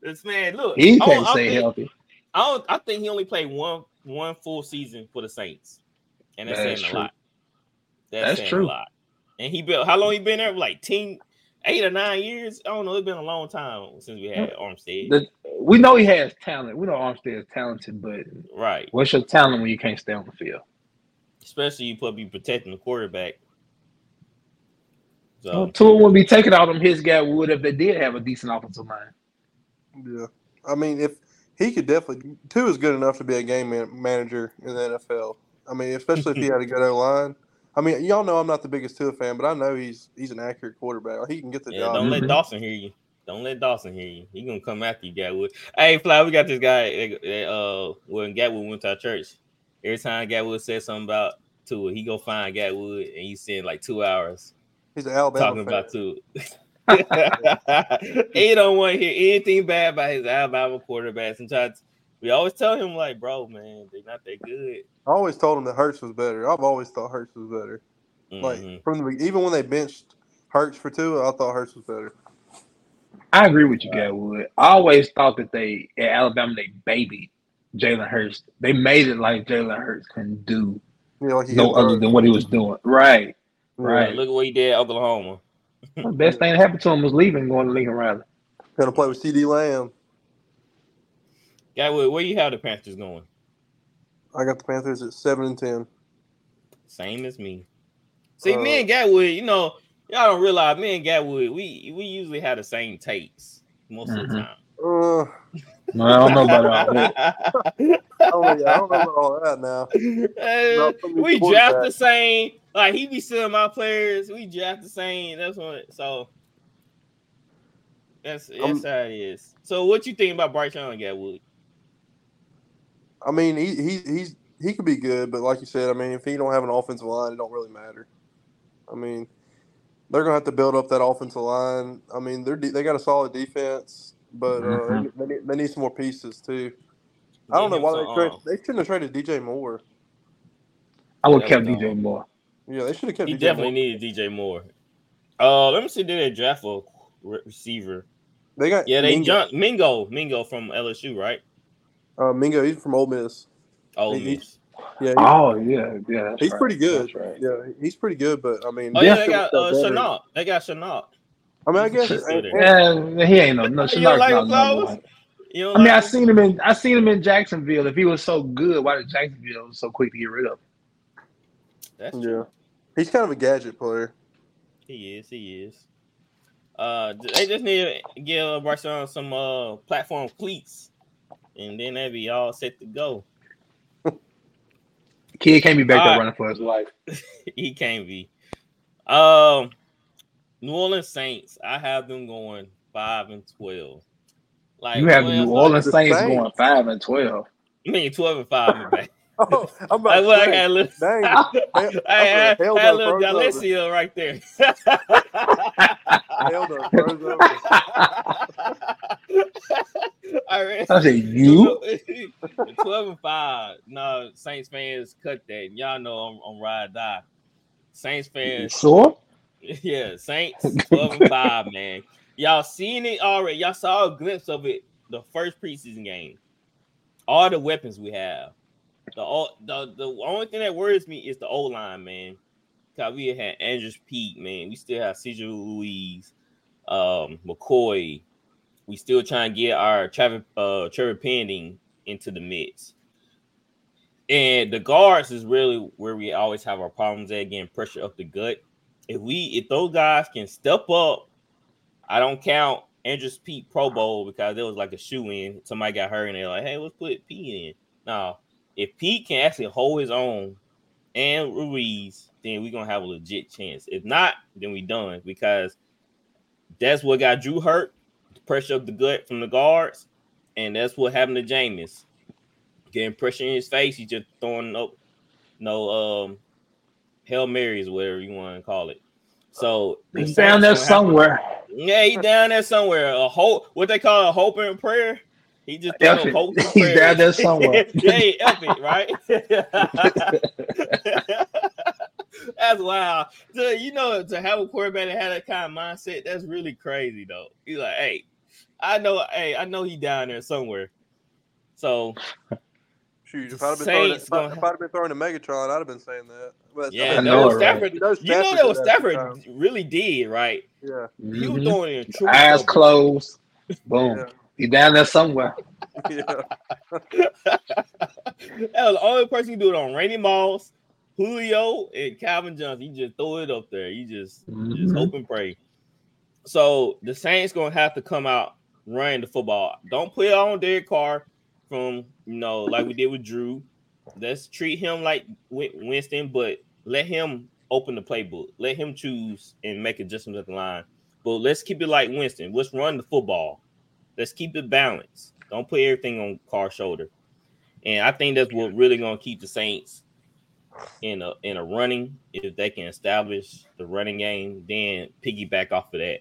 This man, look. He can't stay healthy. I think he only played one full season for the Saints. And that's saying true. A lot. That's true. A lot. And how long he been there? Like 8 or 9 years. I don't know. It's been a long time since we had Armstead. We know he has talent. We know Armstead is talented, but right, what's your talent when you can't stay on the field? Especially you probably be protecting the quarterback. So Tua wouldn't be taking out him. His guy would if they did have a decent offensive line. Yeah, I mean, if he could definitely, Tua is good enough to be a game manager in the NFL. I mean, especially if he had a good O line. I mean, y'all know I'm not the biggest Tua fan, but I know he's an accurate quarterback. He can get the job. Don't let Dawson hear you. He's going to come after you, Gatwood. Hey, Fly, we got this guy when Gatwood went to our church. Every time Gatwood said something about Tua, he go find Gatwood, and he spend like 2 hours. He's an Alabama talking fan. About Tua. He don't want to hear anything bad about his Alabama quarterback. Sometimes we always tell him, like, bro, man, they're not that good. I always told him that Hurts was better. I've always thought Hurts was better. Like, even when they benched Hurts for Tua? I thought Hurts was better. I agree with you, Gatwood. I always thought that they at Alabama they babied Jalen Hurts. They made it like Jalen Hurts couldn't do no other than what he was doing. Right. Right. Look at what he did at Oklahoma. The best thing that happened to him was leaving, going to Lincoln Riley. Going to play with C.D. Lamb. Gatwood, where you have the Panthers going? I got the Panthers at 7-10. Same as me. See, me and Gatwood, you know, y'all don't realize me and Gatwood, we usually have the same takes most of the time. No, I don't know about all that. I don't know about all that now. We draft the same. Like, he be selling my players. We draft the same. That's what. So, that's how it is. So, what you think about Bryce Young, Gatwood? I mean, he could be good, but like you said, I mean, if he don't have an offensive line, it don't really matter. I mean, they're gonna have to build up that offensive line. I mean, they got a solid defense, but they need some more pieces too. I don't know why they shouldn't have traded DJ Moore. I would have kept DJ Moore. Yeah, they should have kept. He DJ definitely Moore. Needed DJ Moore. Let me see. Did they draft a receiver? They got They jumped Mingo from LSU, right? Mingo, he's from Ole Miss. Ole Miss. Yeah. He's right. Pretty good. Right. Yeah, he's pretty good, but I mean, they got Shenault. I mean, I guess he ain't no Shenault. Like I mean, I seen him in Jacksonville. If he was so good, why did Jacksonville so quick to get rid of him? That's true. He's kind of a gadget player. He is. They just need to give Bryce Young some platform cleats, and then they'd be all set to go. Kid can't be back there running for his life. He can't be. New Orleans Saints, I have them going 5-12. Like you have New Orleans Saints going 5-12. I mean 12-5. Oh, I'm about to say, I had a little D'Alessio right there. I said you 12-5. No, Saints fans, cut that. Y'all know I'm ride or die. Saints fans, sure. Yeah, Saints 12-5, man. Y'all seen it already. Y'all saw a glimpse of it the first preseason game. All the weapons we have. The only thing that worries me is the O-line, man. Cause we had Andrews Peak, man. We still have CJ Louise, McCoy. We still trying to get our Trevor Penning into the mix. And the guards is really where we always have our problems at, getting pressure up the gut. If those guys can step up, I don't count Andrews Peak Pro Bowl because there was like a shoe-in. Somebody got hurt and they're like, hey, let's put P in. No. If Pete can actually hold his own and Ruiz, then we're going to have a legit chance. If not, then we're done because that's what got Drew hurt, the pressure of the gut from the guards, and that's what happened to Jameis. Getting pressure in his face, he's just throwing up Hail Marys, whatever you want to call it. So he's down there somewhere. Yeah, he's down there somewhere. A hope, what they call a hope and prayer. He just hope and prayer. He's down there somewhere. Hey, epic, right? That's wild. So, you know, to have a quarterback that had that kind of mindset, that's really crazy, though. He's like, I know he down there somewhere. So, shoot, if I'd have been throwing a Megatron, I'd have been saying that. But yeah, that was Stafford really did, right? Yeah. He was throwing it. Eyes closed. Boom. Yeah. He's down there somewhere. Yeah. That was the only person who do it on Randy Moss, Julio, and Calvin Johnson. You just throw it up there. You just hope and pray. So the Saints gonna have to come out running the football. Don't play on Derek Carr from like we did with Drew. Let's treat him like Winston, but let him open the playbook. Let him choose and make adjustments at the line. But let's keep it like Winston. Let's run the football. Let's keep it balanced. Don't put everything on Carr's shoulder. And I think that's what really going to keep the Saints in a running. If they can establish the running game, then piggyback off of that.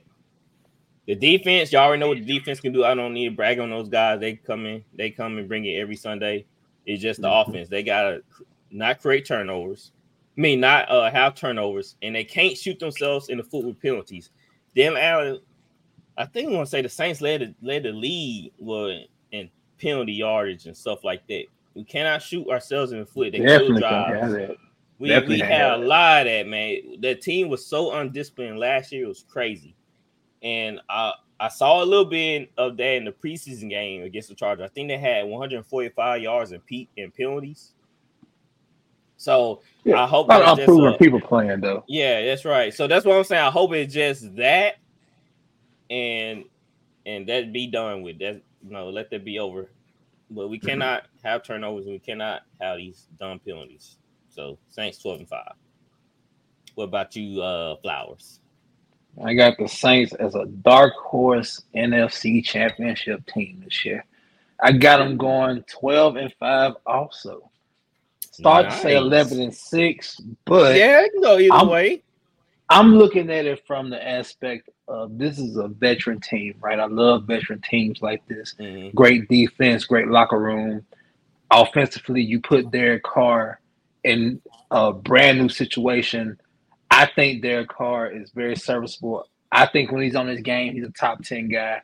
The defense, y'all already know what the defense can do. I don't need to brag on those guys. They come and bring it every Sunday. It's just the offense. They got to not create turnovers. I mean, not have turnovers, and they can't shoot themselves in the foot with penalties. Dan Allen, I think I want to say the Saints led the lead in penalty yardage and stuff like that. We cannot shoot ourselves in the foot. They definitely drives. Have we had a lot of that, man. That team was so undisciplined last year. It was crazy. And I saw a little bit of that in the preseason game against the Chargers. I think they had 145 yards in penalties. So yeah, I hope that's just proven people playing though. Yeah, that's right. So that's what I'm saying. I hope it's just that, and that be done with that. You know, let that be over. But we cannot have turnovers. We cannot have these dumb penalties. So Saints 12-5. What about you, Flowers? I got the Saints as a dark horse NFC Championship team this year. I got them going 12-5 also. Start to say 11-6, but yeah, you can go either way. I'm looking at it from the aspect of this is a veteran team, right? I love veteran teams like this. Mm-hmm. Great defense, great locker room. Offensively, you put Derek Carr in a brand new situation. I think Derek Carr is very serviceable. I think when he's on his game, he's a top 10 guy.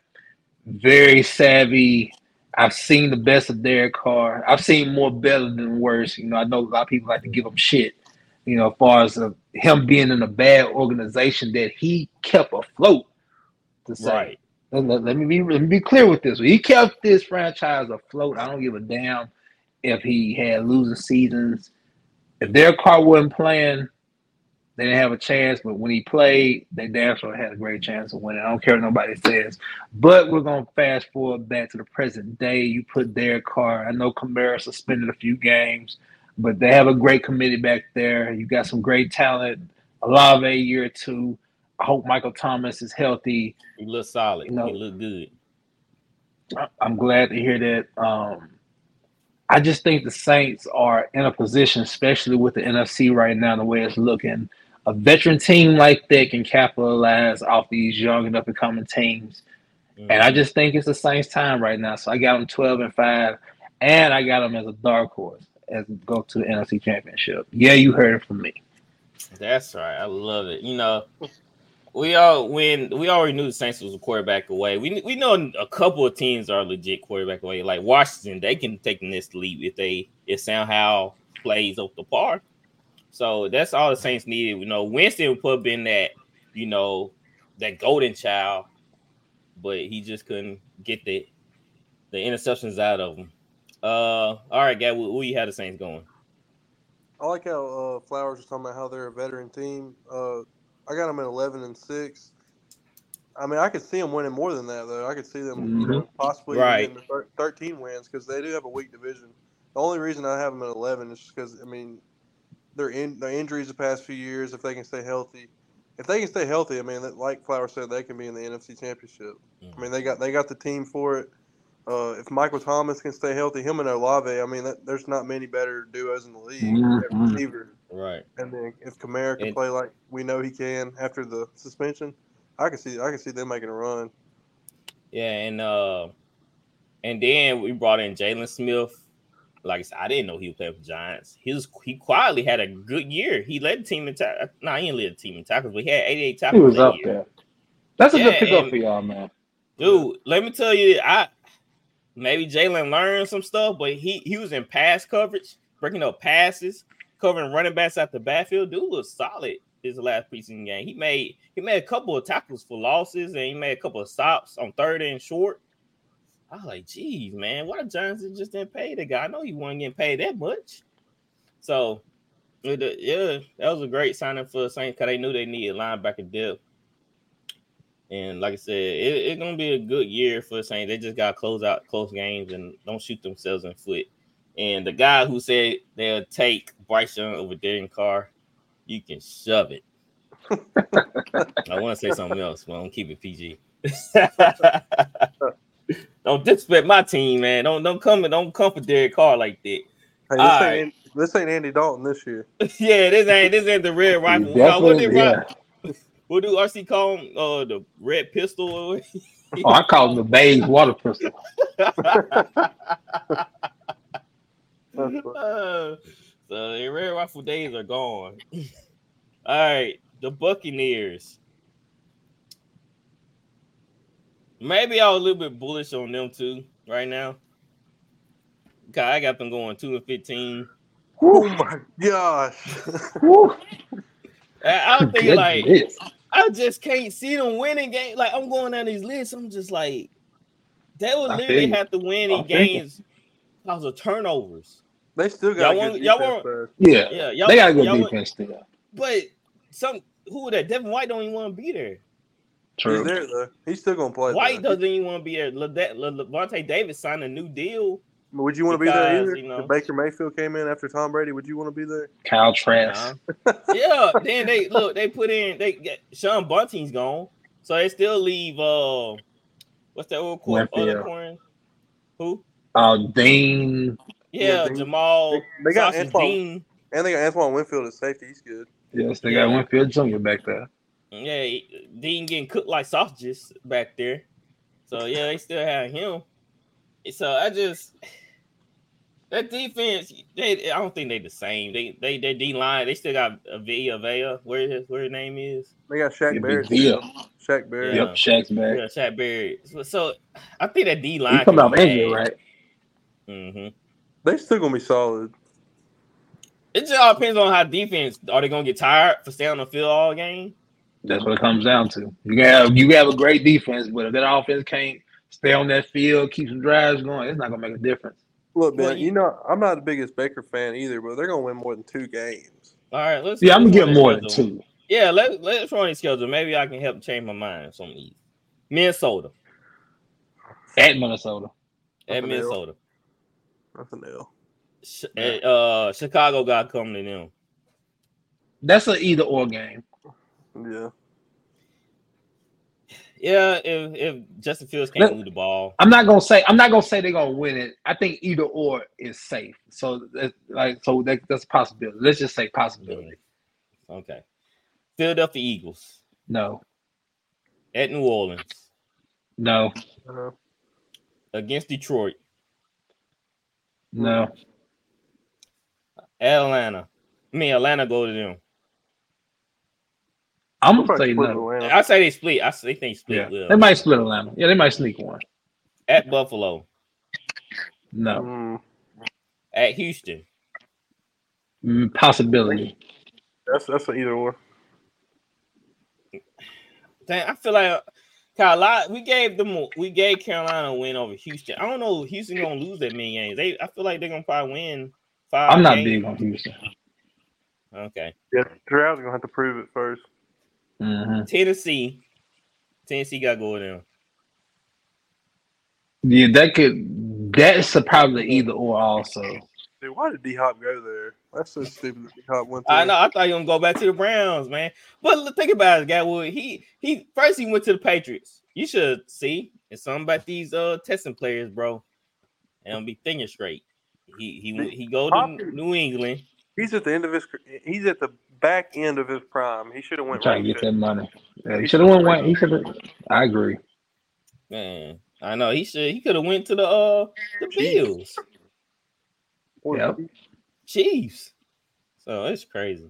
Very savvy. I've seen the best of Derek Carr. I've seen more better than worse. You know, I know a lot of people like to give him shit, you know, as far as him being in a bad organization that he kept afloat. To say. Right. Let me be clear with this. He kept this franchise afloat. I don't give a damn if he had losing seasons. If Derek Carr wasn't playing, they didn't have a chance. But when he played, they damn sure had a great chance of winning. I don't care what nobody says. But we're going to fast forward back to the present day. You put Derek Carr. I know Kamara suspended a few games, but they have a great committee back there. You got some great talent. Olave, year two. I hope Michael Thomas is healthy. He looks solid. You know, he looks good. I'm glad to hear that. I just think the Saints are in a position, especially with the NFC right now, the way it's looking. A veteran team like that can capitalize off these young and up-and-coming teams. Mm-hmm. And I just think it's the Saints' time right now. So I got them 12-5, and I got them as a dark horse as go to the NFC Championship. Yeah, you heard it from me. That's right. I love it. You know, we already knew the Saints was a quarterback away. We know a couple of teams are legit quarterback away. Like Washington, they can take the next leap if somehow plays off the par. So that's all the Saints needed. You know, Winston would have been that, you know, that golden child, but he just couldn't get the interceptions out of him. All right, guys, where you had the Saints going? I like how Flowers was talking about how they're a veteran team. I got them at 11-6. I mean, I could see them winning more than that, though. I could see them possibly getting 13 wins because they do have a weak division. The only reason I have them at 11 is because, I mean, their injuries the past few years, if they can stay healthy. If they can stay healthy, I mean, like Flowers said, they can be in the NFC Championship. Mm-hmm. I mean, they got the team for it. If Michael Thomas can stay healthy, him and Olave, I mean, there's not many better duos in the league. Mm-hmm. At receiver. Right. And then if Kamara can play like we know he can after the suspension, I can see them making a run. Yeah, and then we brought in Jalen Smith. Like I said, I didn't know he was playing for Giants. He quietly had a good year. He led the team in tackles. No, he didn't lead the team in tackles, but he had 88 tackles. He was up there. That's a good pickup for y'all, man. Dude, let me tell you, maybe Jalen learned some stuff, but he was in pass coverage, breaking up passes, covering running backs out the backfield. Dude was solid his last preseason game. He made a couple of tackles for losses, and he made a couple of stops on third and short. I was like, geez, man, why Giants just didn't pay the guy? I know he wasn't getting paid that much. So, yeah, that was a great signing for the Saints because they knew they needed linebacker depth. And like I said, it's going to be a good year for the Saints. They just got to close out close games and don't shoot themselves in the foot. And the guy who said they'll take Bryce Young over Derek Carr, you can shove it. I want to say something else, but I'm going to keep it PG. Don't disrespect my team, man. Don't come for Derek Carr like that. Hey, this ain't Andy Dalton this year. Yeah, this ain't the Red Rifle. We'll do RC call him the red pistol. Oh, I call him the beige water pistol. So the red rifle days are gone. All right, the Buccaneers. Maybe I was a little bit bullish on them too right now. I got them going 2-15. Oh my gosh! I was thinking like I just can't see them winning games. Like I'm going down these lists, I'm just like they would literally have to win in games because of turnovers. They still got y'all they got a good defense still. But Devin White don't even want to be there. True. He's there though. He's still gonna play. White doesn't even want to be there. Levante Davis signed a new deal. Would you want to be there either? You know, if Baker Mayfield came in after Tom Brady, would you want to be there? Kyle Trask. Yeah. Then Sean Bunting's gone. So they still leave what's that old corner? Who? Dean. Yeah, Dean. Jamal. They got Antoine. And they got Antoine Winfield at safety. He's good. Yes, they got Winfield Jr. back there. Yeah, Dean getting cooked like sausages back there. So yeah, they still have him. So that defense, I don't think they're the same. They D line, they still got Vea, where his name is. They got Shaq Barrett. Shaq Barrett. Yep, Shaq's back. Yeah, Shaq Barrett. So I think that D line come out injured, right? Mm-hmm. They still gonna be solid. It just all depends on how defense. Are they gonna get tired for staying on the field all game? That's what it comes down to. You have a great defense, but if that offense can't stay on that field, keep some drives going, it's not going to make a difference. Look, man, I'm not the biggest Baker fan either, but they're going to win more than two games. All right, let's see. I'm going to get more than two. Yeah, let's run the schedule. Maybe I can help change my mind. Something. Minnesota. At Minnesota. At Minnesota. Nothing else. Chicago got coming to them. That's an either-or game. Yeah. Yeah, if Justin Fields can't move the ball, I'm not gonna say they're gonna win it. I think either or is safe. So that's a possibility. Let's just say possibility. Okay. Philadelphia Eagles. No. At New Orleans. No. Against Detroit. No. Atlanta. Atlanta go to them. I'm gonna say no. I say they split. They think split. Yeah. They might split Atlanta. Yeah, they might sneak one. At Buffalo. No. At Houston. Possibility. That's an either or. Dang, I feel like Kyle. We gave Carolina a win over Houston. I don't know if Houston gonna lose that many games. I feel like they're gonna probably win 5. I'm not big on Houston. Okay. Yeah, Stroud's gonna have to prove it first. Mm-hmm. Tennessee got going down. Yeah, that's probably either or also. Dude, why did D-Hop go there? That's so stupid that D-Hop went there. I know. I thought he was going to go back to the Browns, man. But think about it, Gatwood. He went to the Patriots. You should see. It's something about these testing players, bro. And I'll be thinking straight. He go to New England. He's at the end of his – he's at the back end of his prime. He should have went trying to get that money. Yeah, he should have went right. He should have – I agree. Man, I know. He could have went to the Bills. Yep. Chiefs. So, it's crazy.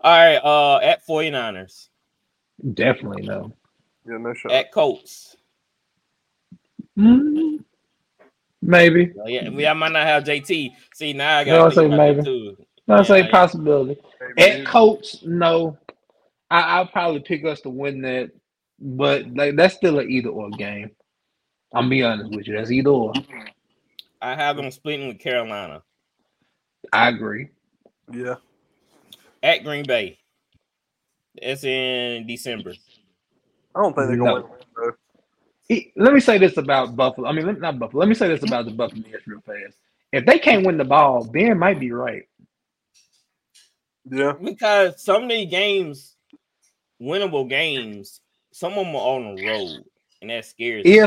All right, at 49ers. Definitely no. Yeah, no shot. At Colts. Maybe. Oh, yeah, I might not have JT. See, now I got to say maybe. Too. I say possibility. At Colts, no. I'll probably pick us to win that, but that's still an either or game. I'm be honest with you. That's either or. I have them splitting with Carolina. I agree. Yeah. At Green Bay. That's in December. I don't think they're going to win, bro. Let me say this about Buffalo. I mean, not Buffalo. Let me say this about the Buccaneers real fast. If they can't win the ball, Ben might be right. Yeah, because so many games, winnable games, some of them are on the road, and that scares me.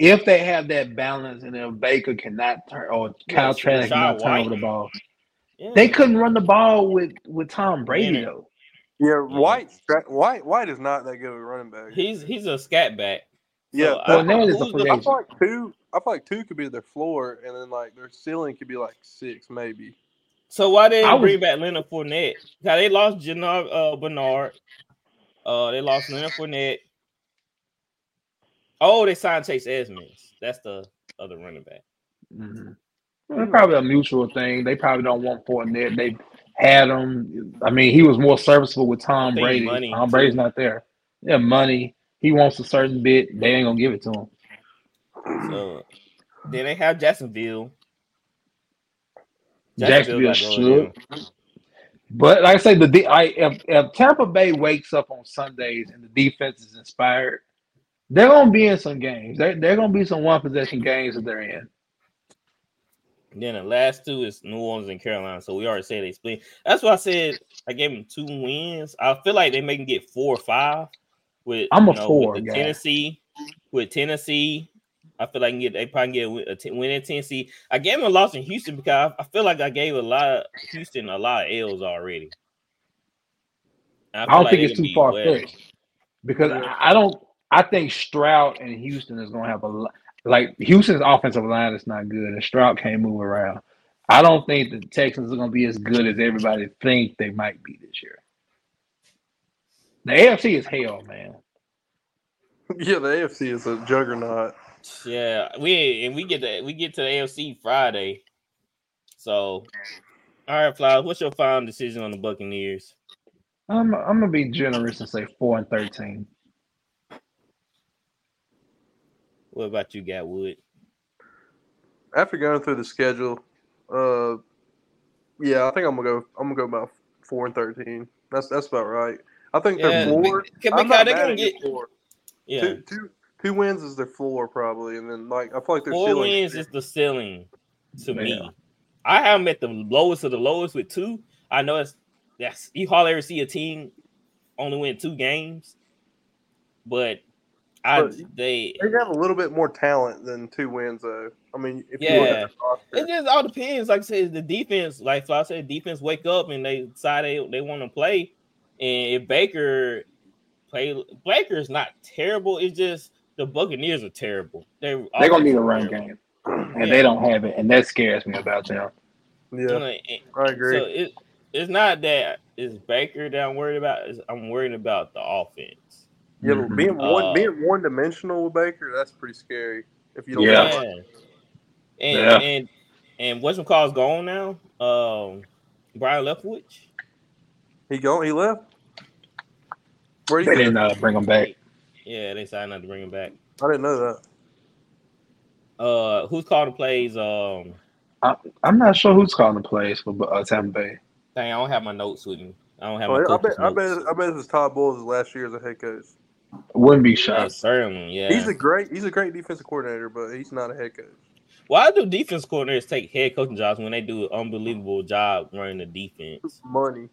If they have that balance, and if Baker cannot turn or Kyle Trask cannot turn over the ball, they couldn't run the ball with Tom Brady though. Yeah, White is not that good of a running back. He's a scat back. Yeah, so I feel like two could be their floor, and then like their ceiling could be like 6 maybe. So why they didn't bring back Leonard Fournette? Now they lost Gennard Bernard. They lost Leonard Fournette. Oh, they signed Chase Edmonds. That's the other running back. Mm-hmm. Well, probably a mutual thing. They probably don't want Fournette. They had him. I mean, he was more serviceable with Tom Brady. Tom Brady's too. Not there. Yeah, money. He wants a certain bit. They ain't gonna give it to him. So then they have Jacksonville. Jacksonville should. But like I say, if Tampa Bay wakes up on Sundays and the defense is inspired, they're gonna be in some games. They're gonna be some one possession games that they're in. Then the last two is New Orleans and Carolina. So we already said they split. That's why I said I gave them 2 wins. I feel like they may get 4 or 5. With Tennessee, I feel like they probably get a win in Tennessee. I gave them a loss in Houston because I feel like I gave Houston a lot of L's already. I don't think it's too far fetched because I think Stroud and Houston is going to have a lot. Like Houston's offensive line is not good, and Stroud can't move around. I don't think the Texans are going to be as good as everybody think they might be this year. The AFC is hell, man. Yeah, the AFC is a juggernaut. Yeah, we get to the AFC Friday. So, all right, Flowers, what's your final decision on the Buccaneers? I'm gonna be generous and say 4-13. What about you, Gatwood? After going through the schedule, I think I'm gonna go about 4-13. That's about right. I think they're bored. Yeah. Two wins is their floor probably, and then like I feel like their 4 ceiling. Wins is the ceiling to me. I haven't met the lowest of the lowest with 2. I know that's you hardly ever see a team only win 2 games, but they got a little bit more talent than 2 wins though. I mean, it just all depends. Like I said, the defense. Like I said, defense wake up and they decide they want to play. And if Baker is not terrible. It's just the Buccaneers are terrible. They're gonna need a run game, and they don't have it, and that scares me about them. Yeah, I agree. So it's not that it's Baker that I'm worried about. I'm worried about the offense. Yeah, but being one dimensional with Baker, that's pretty scary. If you don't, and what's McCall's gone now? Brian Leftwich. He left. Where they didn't know to bring him back. Yeah, they decided not to bring him back. I didn't know that. Who's calling the plays? I'm not sure who's calling the plays for Tampa Bay. Dang, I don't have my notes with me. I bet it was Todd Bowles last year as a head coach. Wouldn't be shocked. Certainly, yeah. He's a great defensive coordinator, but he's not a head coach. Why do defense coordinators take head coaching jobs when they do an unbelievable job running the defense? Money.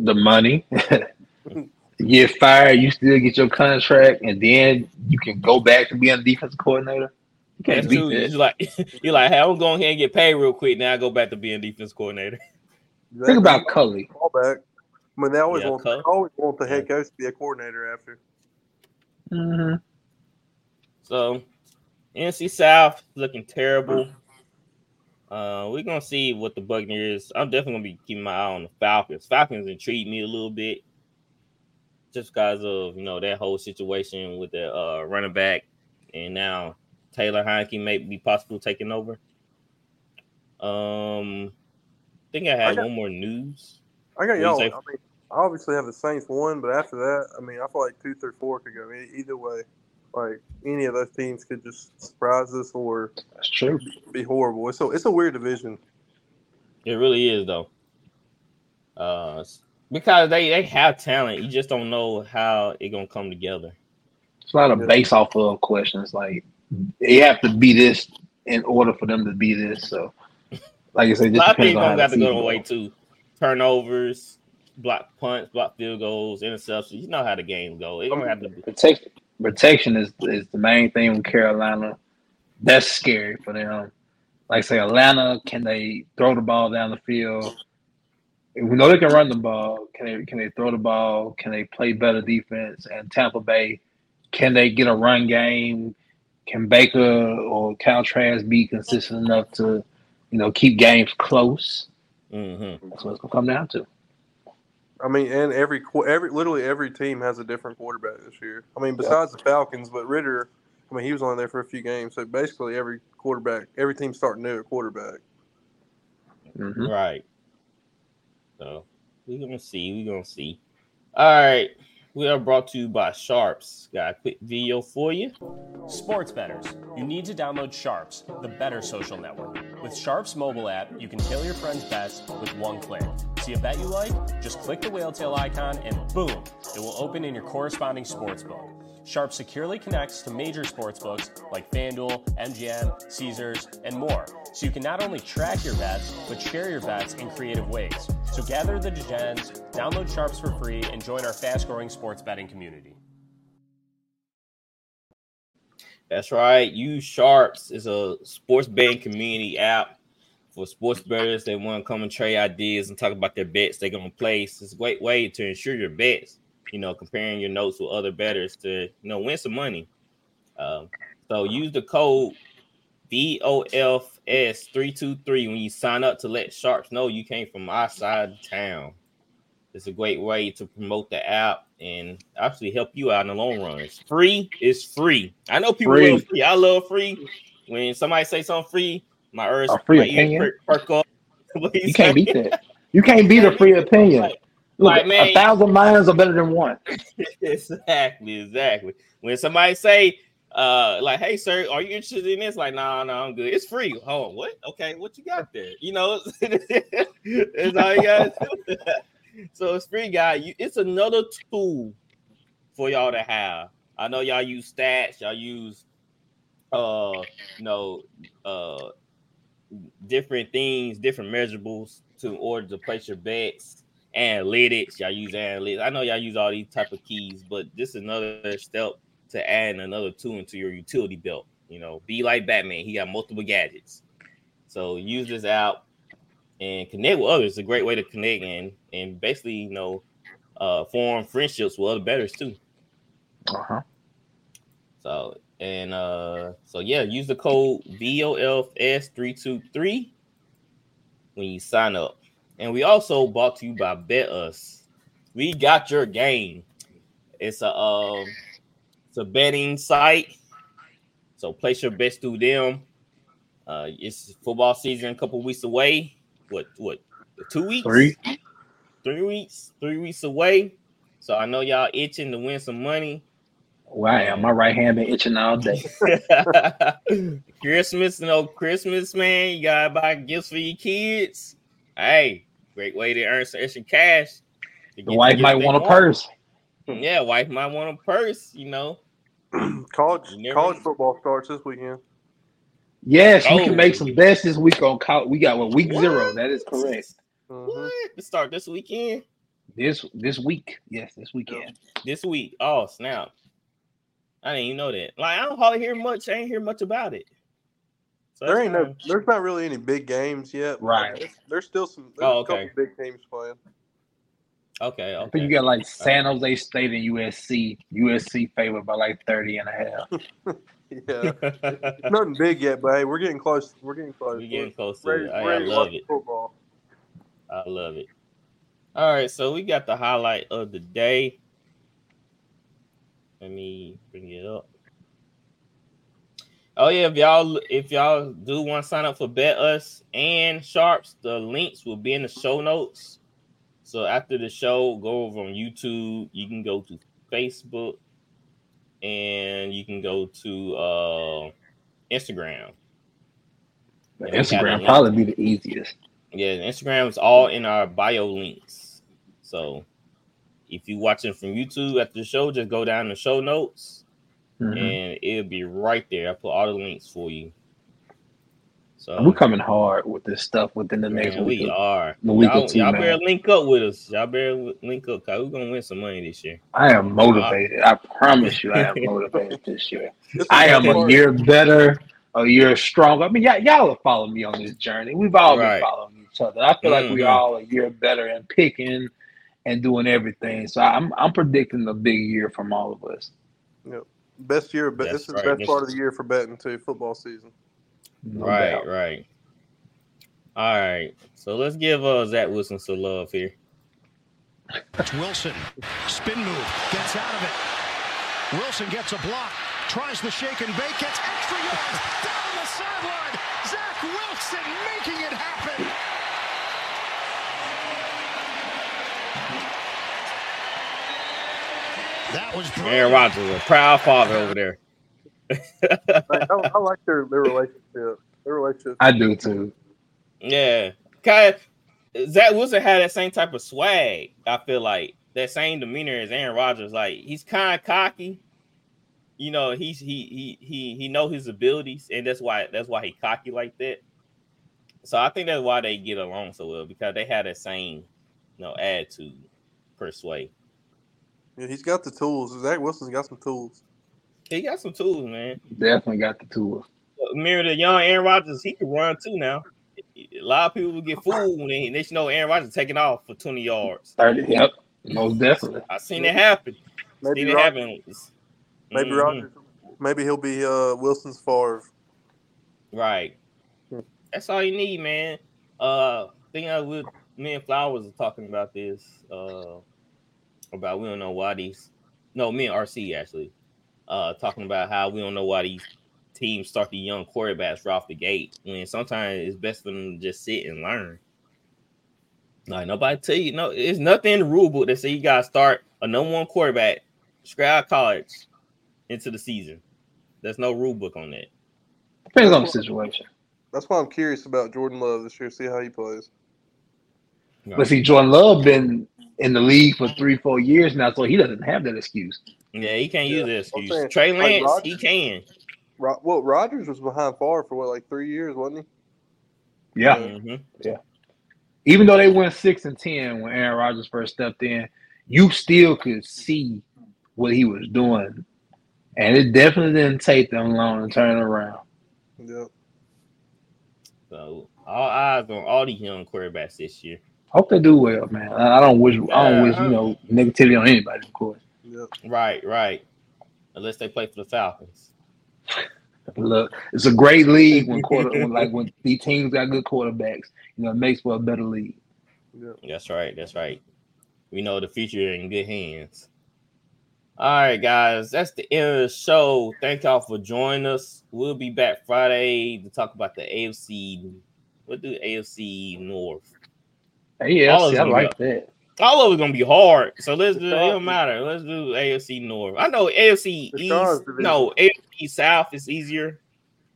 The money. You get fired, you still get your contract, and then you can go back to being a defense coordinator. You can't beat that. You're like, hey, I'm going ahead and get paid real quick. Now I go back to being defense coordinator. Exactly. Think about Cully. Back. I mean, they always want the head coach to be a coordinator after. Mm-hmm. So... NC South looking terrible. We're going to see what the Buccaneers – I'm definitely going to be keeping my eye on the Falcons. Falcons intrigue me a little bit just because of, that whole situation with the running back. And now Taylor Heinicke may be possible taking over. I think I got one more news. I got y'all. I mean, I obviously have the Saints one, but after that, I mean, I feel like 2 through 4 could go either way. Like any of those teams could just surprise us or be horrible. So it's a weird division. It really is though. Because they have talent. You just don't know how it's gonna come together. It's a lot of base off of questions. Like they have to be this in order for them to be this. So like I said, just a lot of things gonna have to go the way too. Turnovers, block punts, block field goals, interceptions. You know how the game go. It's gonna have to be protection is the main thing with Carolina. That's scary for them. Like say Atlanta, can they throw the ball down the field? We know they can run the ball. Can they throw the ball? Can they play better defense? And Tampa Bay, can they get a run game? Can Baker or Kyle Trask be consistent enough to, keep games close? Mm-hmm. That's what it's gonna come down to. I mean, and literally every team has a different quarterback this year. I mean, besides the Falcons, but Ritter, I mean, he was only there for a few games. So basically, every team's starting new at quarterback. Mm-hmm. Right. So we're gonna see. All right. We are brought to you by Sharps. Got a quick video for you. Sports bettors, you need to download Sharps, the better social network. With Sharps mobile app, you can tailor your friend's bets with one click. See a bet you like? Just click the whale tail icon and boom, it will open in your corresponding sportsbook. Sharps securely connects to major sportsbooks like FanDuel, MGM, Caesars, and more. So you can not only track your bets, but share your bets in creative ways. So gather the degens, download Sharps for free, and join our fast-growing sports betting community. That's right. Use Sharps. It's a sports betting community app for sports bettors. They want to come and trade ideas and talk about their bets they're going to place. It's a great way to ensure your bets, you know, comparing your notes with other bettors to, you know, win some money. So use the code DOFS323 when you sign up to let Sharps know you came from our side of town. It's a great way to promote the app and actually help you out in the long run. It's free. It's free. I know people love free. I love free. When somebody say something free, my ears perk up. You can't beat that. You can't beat a free opinion. Like, man, 1,000 minds are better than one. Exactly. When somebody say, like, hey, sir, are you interested in this? Like, no, I'm good. It's free. Oh, what? Okay, what you got there? You know, it's all you got to do. So it's free, guy. It's another tool for y'all to have. I know y'all use stats. Y'all use, different things, different measurables in order to place your bets. Analytics. Y'all use analytics. I know y'all use all these type of keys, but this is another step to add another tool into your utility belt. You know, be like Batman. He got multiple gadgets. So use this app and connect with others. It's a great way to connect and basically, you know, form friendships with other bettors too. Uh-huh. So, and so yeah, use the code VOFS323 when you sign up. And we also brought to you by Bet Us. We got your game. It's a betting site. So place your bets through them. It's football season a couple weeks away. What? 2 weeks? Three weeks away. So I know y'all itching to win some money. Well, I am. My right hand been itching all day. Christmas, man. You gotta buy gifts for your kids. Hey, great way to earn some extra cash. The wife might want a purse. Yeah, wife might want a purse, you know. College football starts this weekend. Yes, you can make some bets this week on college. We got week 0. That is correct. What? It start this weekend? This week. Yes, this weekend. This week. Oh, snap. I didn't even know that. Like, I don't hardly hear much. I ain't hear much about it. So there's not really any big games yet. Right. There's still a couple big teams playing. Okay. I think you got like San Jose State and USC. USC favored by like 30.5. Yeah. Nothing big yet, but hey, we're getting close. We're getting close to it. I love it. Football. I love it. All right, so we got the highlight of the day. Let me bring it up. Oh, yeah, if y'all do want to sign up for Bet Us and Sharps, the links will be in the show notes. So after the show, go over on YouTube. You can go to Facebook, and you can go to Instagram. Instagram probably be the easiest. Yeah, Instagram is all in our bio links. So if you're watching from YouTube after the show, just go down to show notes. Mm-hmm. And it'll be right there. I put all the links for you. So we're coming hard with this stuff within the next week. We are. Y'all better link up with us. Y'all better link up because we're gonna win some money this year. I am motivated. I promise you, I am motivated this year. I am a year better, a year stronger. I mean, y'all have followed me on this journey. We've all been following each other. I feel like we all a year better and picking and doing everything. So I'm predicting a big year from all of us. Yep. Best year, but this is the best part of the year for betting too. Football season, no doubt. All right, so let's give Zach Wilson some love here. That's Wilson. Spin move. Gets out of it. Wilson gets a block. Tries the shake and bake. Gets extra yards. Down the sideline. Zach Wilson making it happen. That was brilliant. Aaron Rodgers, a proud father over there. I like their relationship. I do too. Yeah. Kind of, Zach Wilson had that same type of swag, I feel like. That same demeanor as Aaron Rodgers. Like, he's kind of cocky. You know, he know his abilities, and that's why he cocky like that. So I think that's why they get along so well, because they had that same, you know, attitude per se. Yeah, he's got the tools. Zach Wilson's got some tools. He got some tools, man. Definitely got the tools. Mirror the young Aaron Rodgers, he can run too now. A lot of people will get fooled when they know Aaron Rodgers taking off for 20 yards. 30, yep. Most definitely. I've seen it happen. Maybe he'll be Wilson's Favre. Right. That's all you need, man. Me and Flowers are talking about this. We don't know why these. No, me and RC actually talking about how we don't know why these teams start the young quarterbacks right off the gate. When sometimes it's best for them to just sit and learn. Like nobody tell you. No, it's nothing in the rule book that say you gotta start a number one quarterback straight out of college into the season. There's no rule book on that. Depends on the situation. That's why I'm curious about Jordan Love this year. See how he plays. No. But see, Jordan Love been in the league for 3-4 years now, so he doesn't have that excuse. Yeah, he can't use that excuse. Saying, Trey Lance, like Rodgers, he can. Well, Rodgers was behind Favre for 3 years, wasn't he? Yeah. Mm-hmm. Yeah. Even though they went 6-10 when Aaron Rodgers first stepped in, you still could see what he was doing. And it definitely didn't take them long to turn around. Yep. So, all eyes on all these young quarterbacks this year. Hope they do well, man. I don't wish negativity on anybody, of course. Yep. Right. Unless they play for the Falcons. Look, it's a great league when the teams got good quarterbacks. You know, it makes for a better league. Yep. That's right. We know the future in good hands. All right, guys, that's the end of the show. Thank y'all for joining us. We'll be back Friday to talk about the AFC. What do AFC North? AFC, I like that. All of it's gonna be hard, so let's do. It don't matter. Let's do AFC North. I know AFC East. No, AFC South is easier,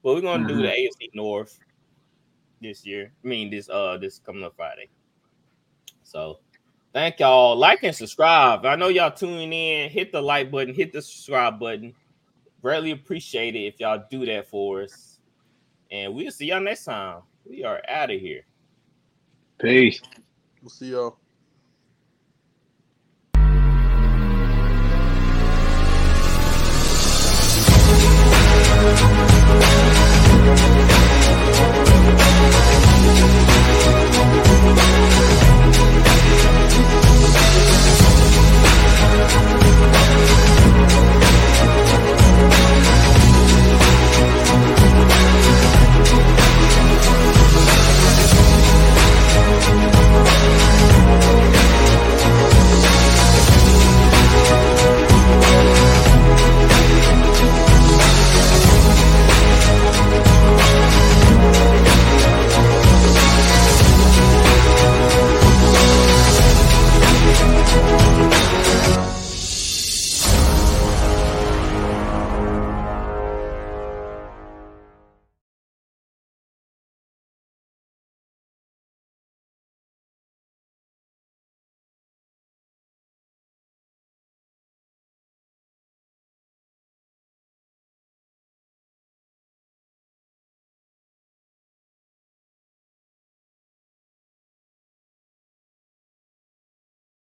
but we're gonna do the AFC North this year. I mean, this coming up Friday. So, thank y'all. Like and subscribe. I know y'all tuning in. Hit the like button. Hit the subscribe button. Greatly appreciate it if y'all do that for us. And we'll see y'all next time. We are out of here. Peace. We'll see y'all.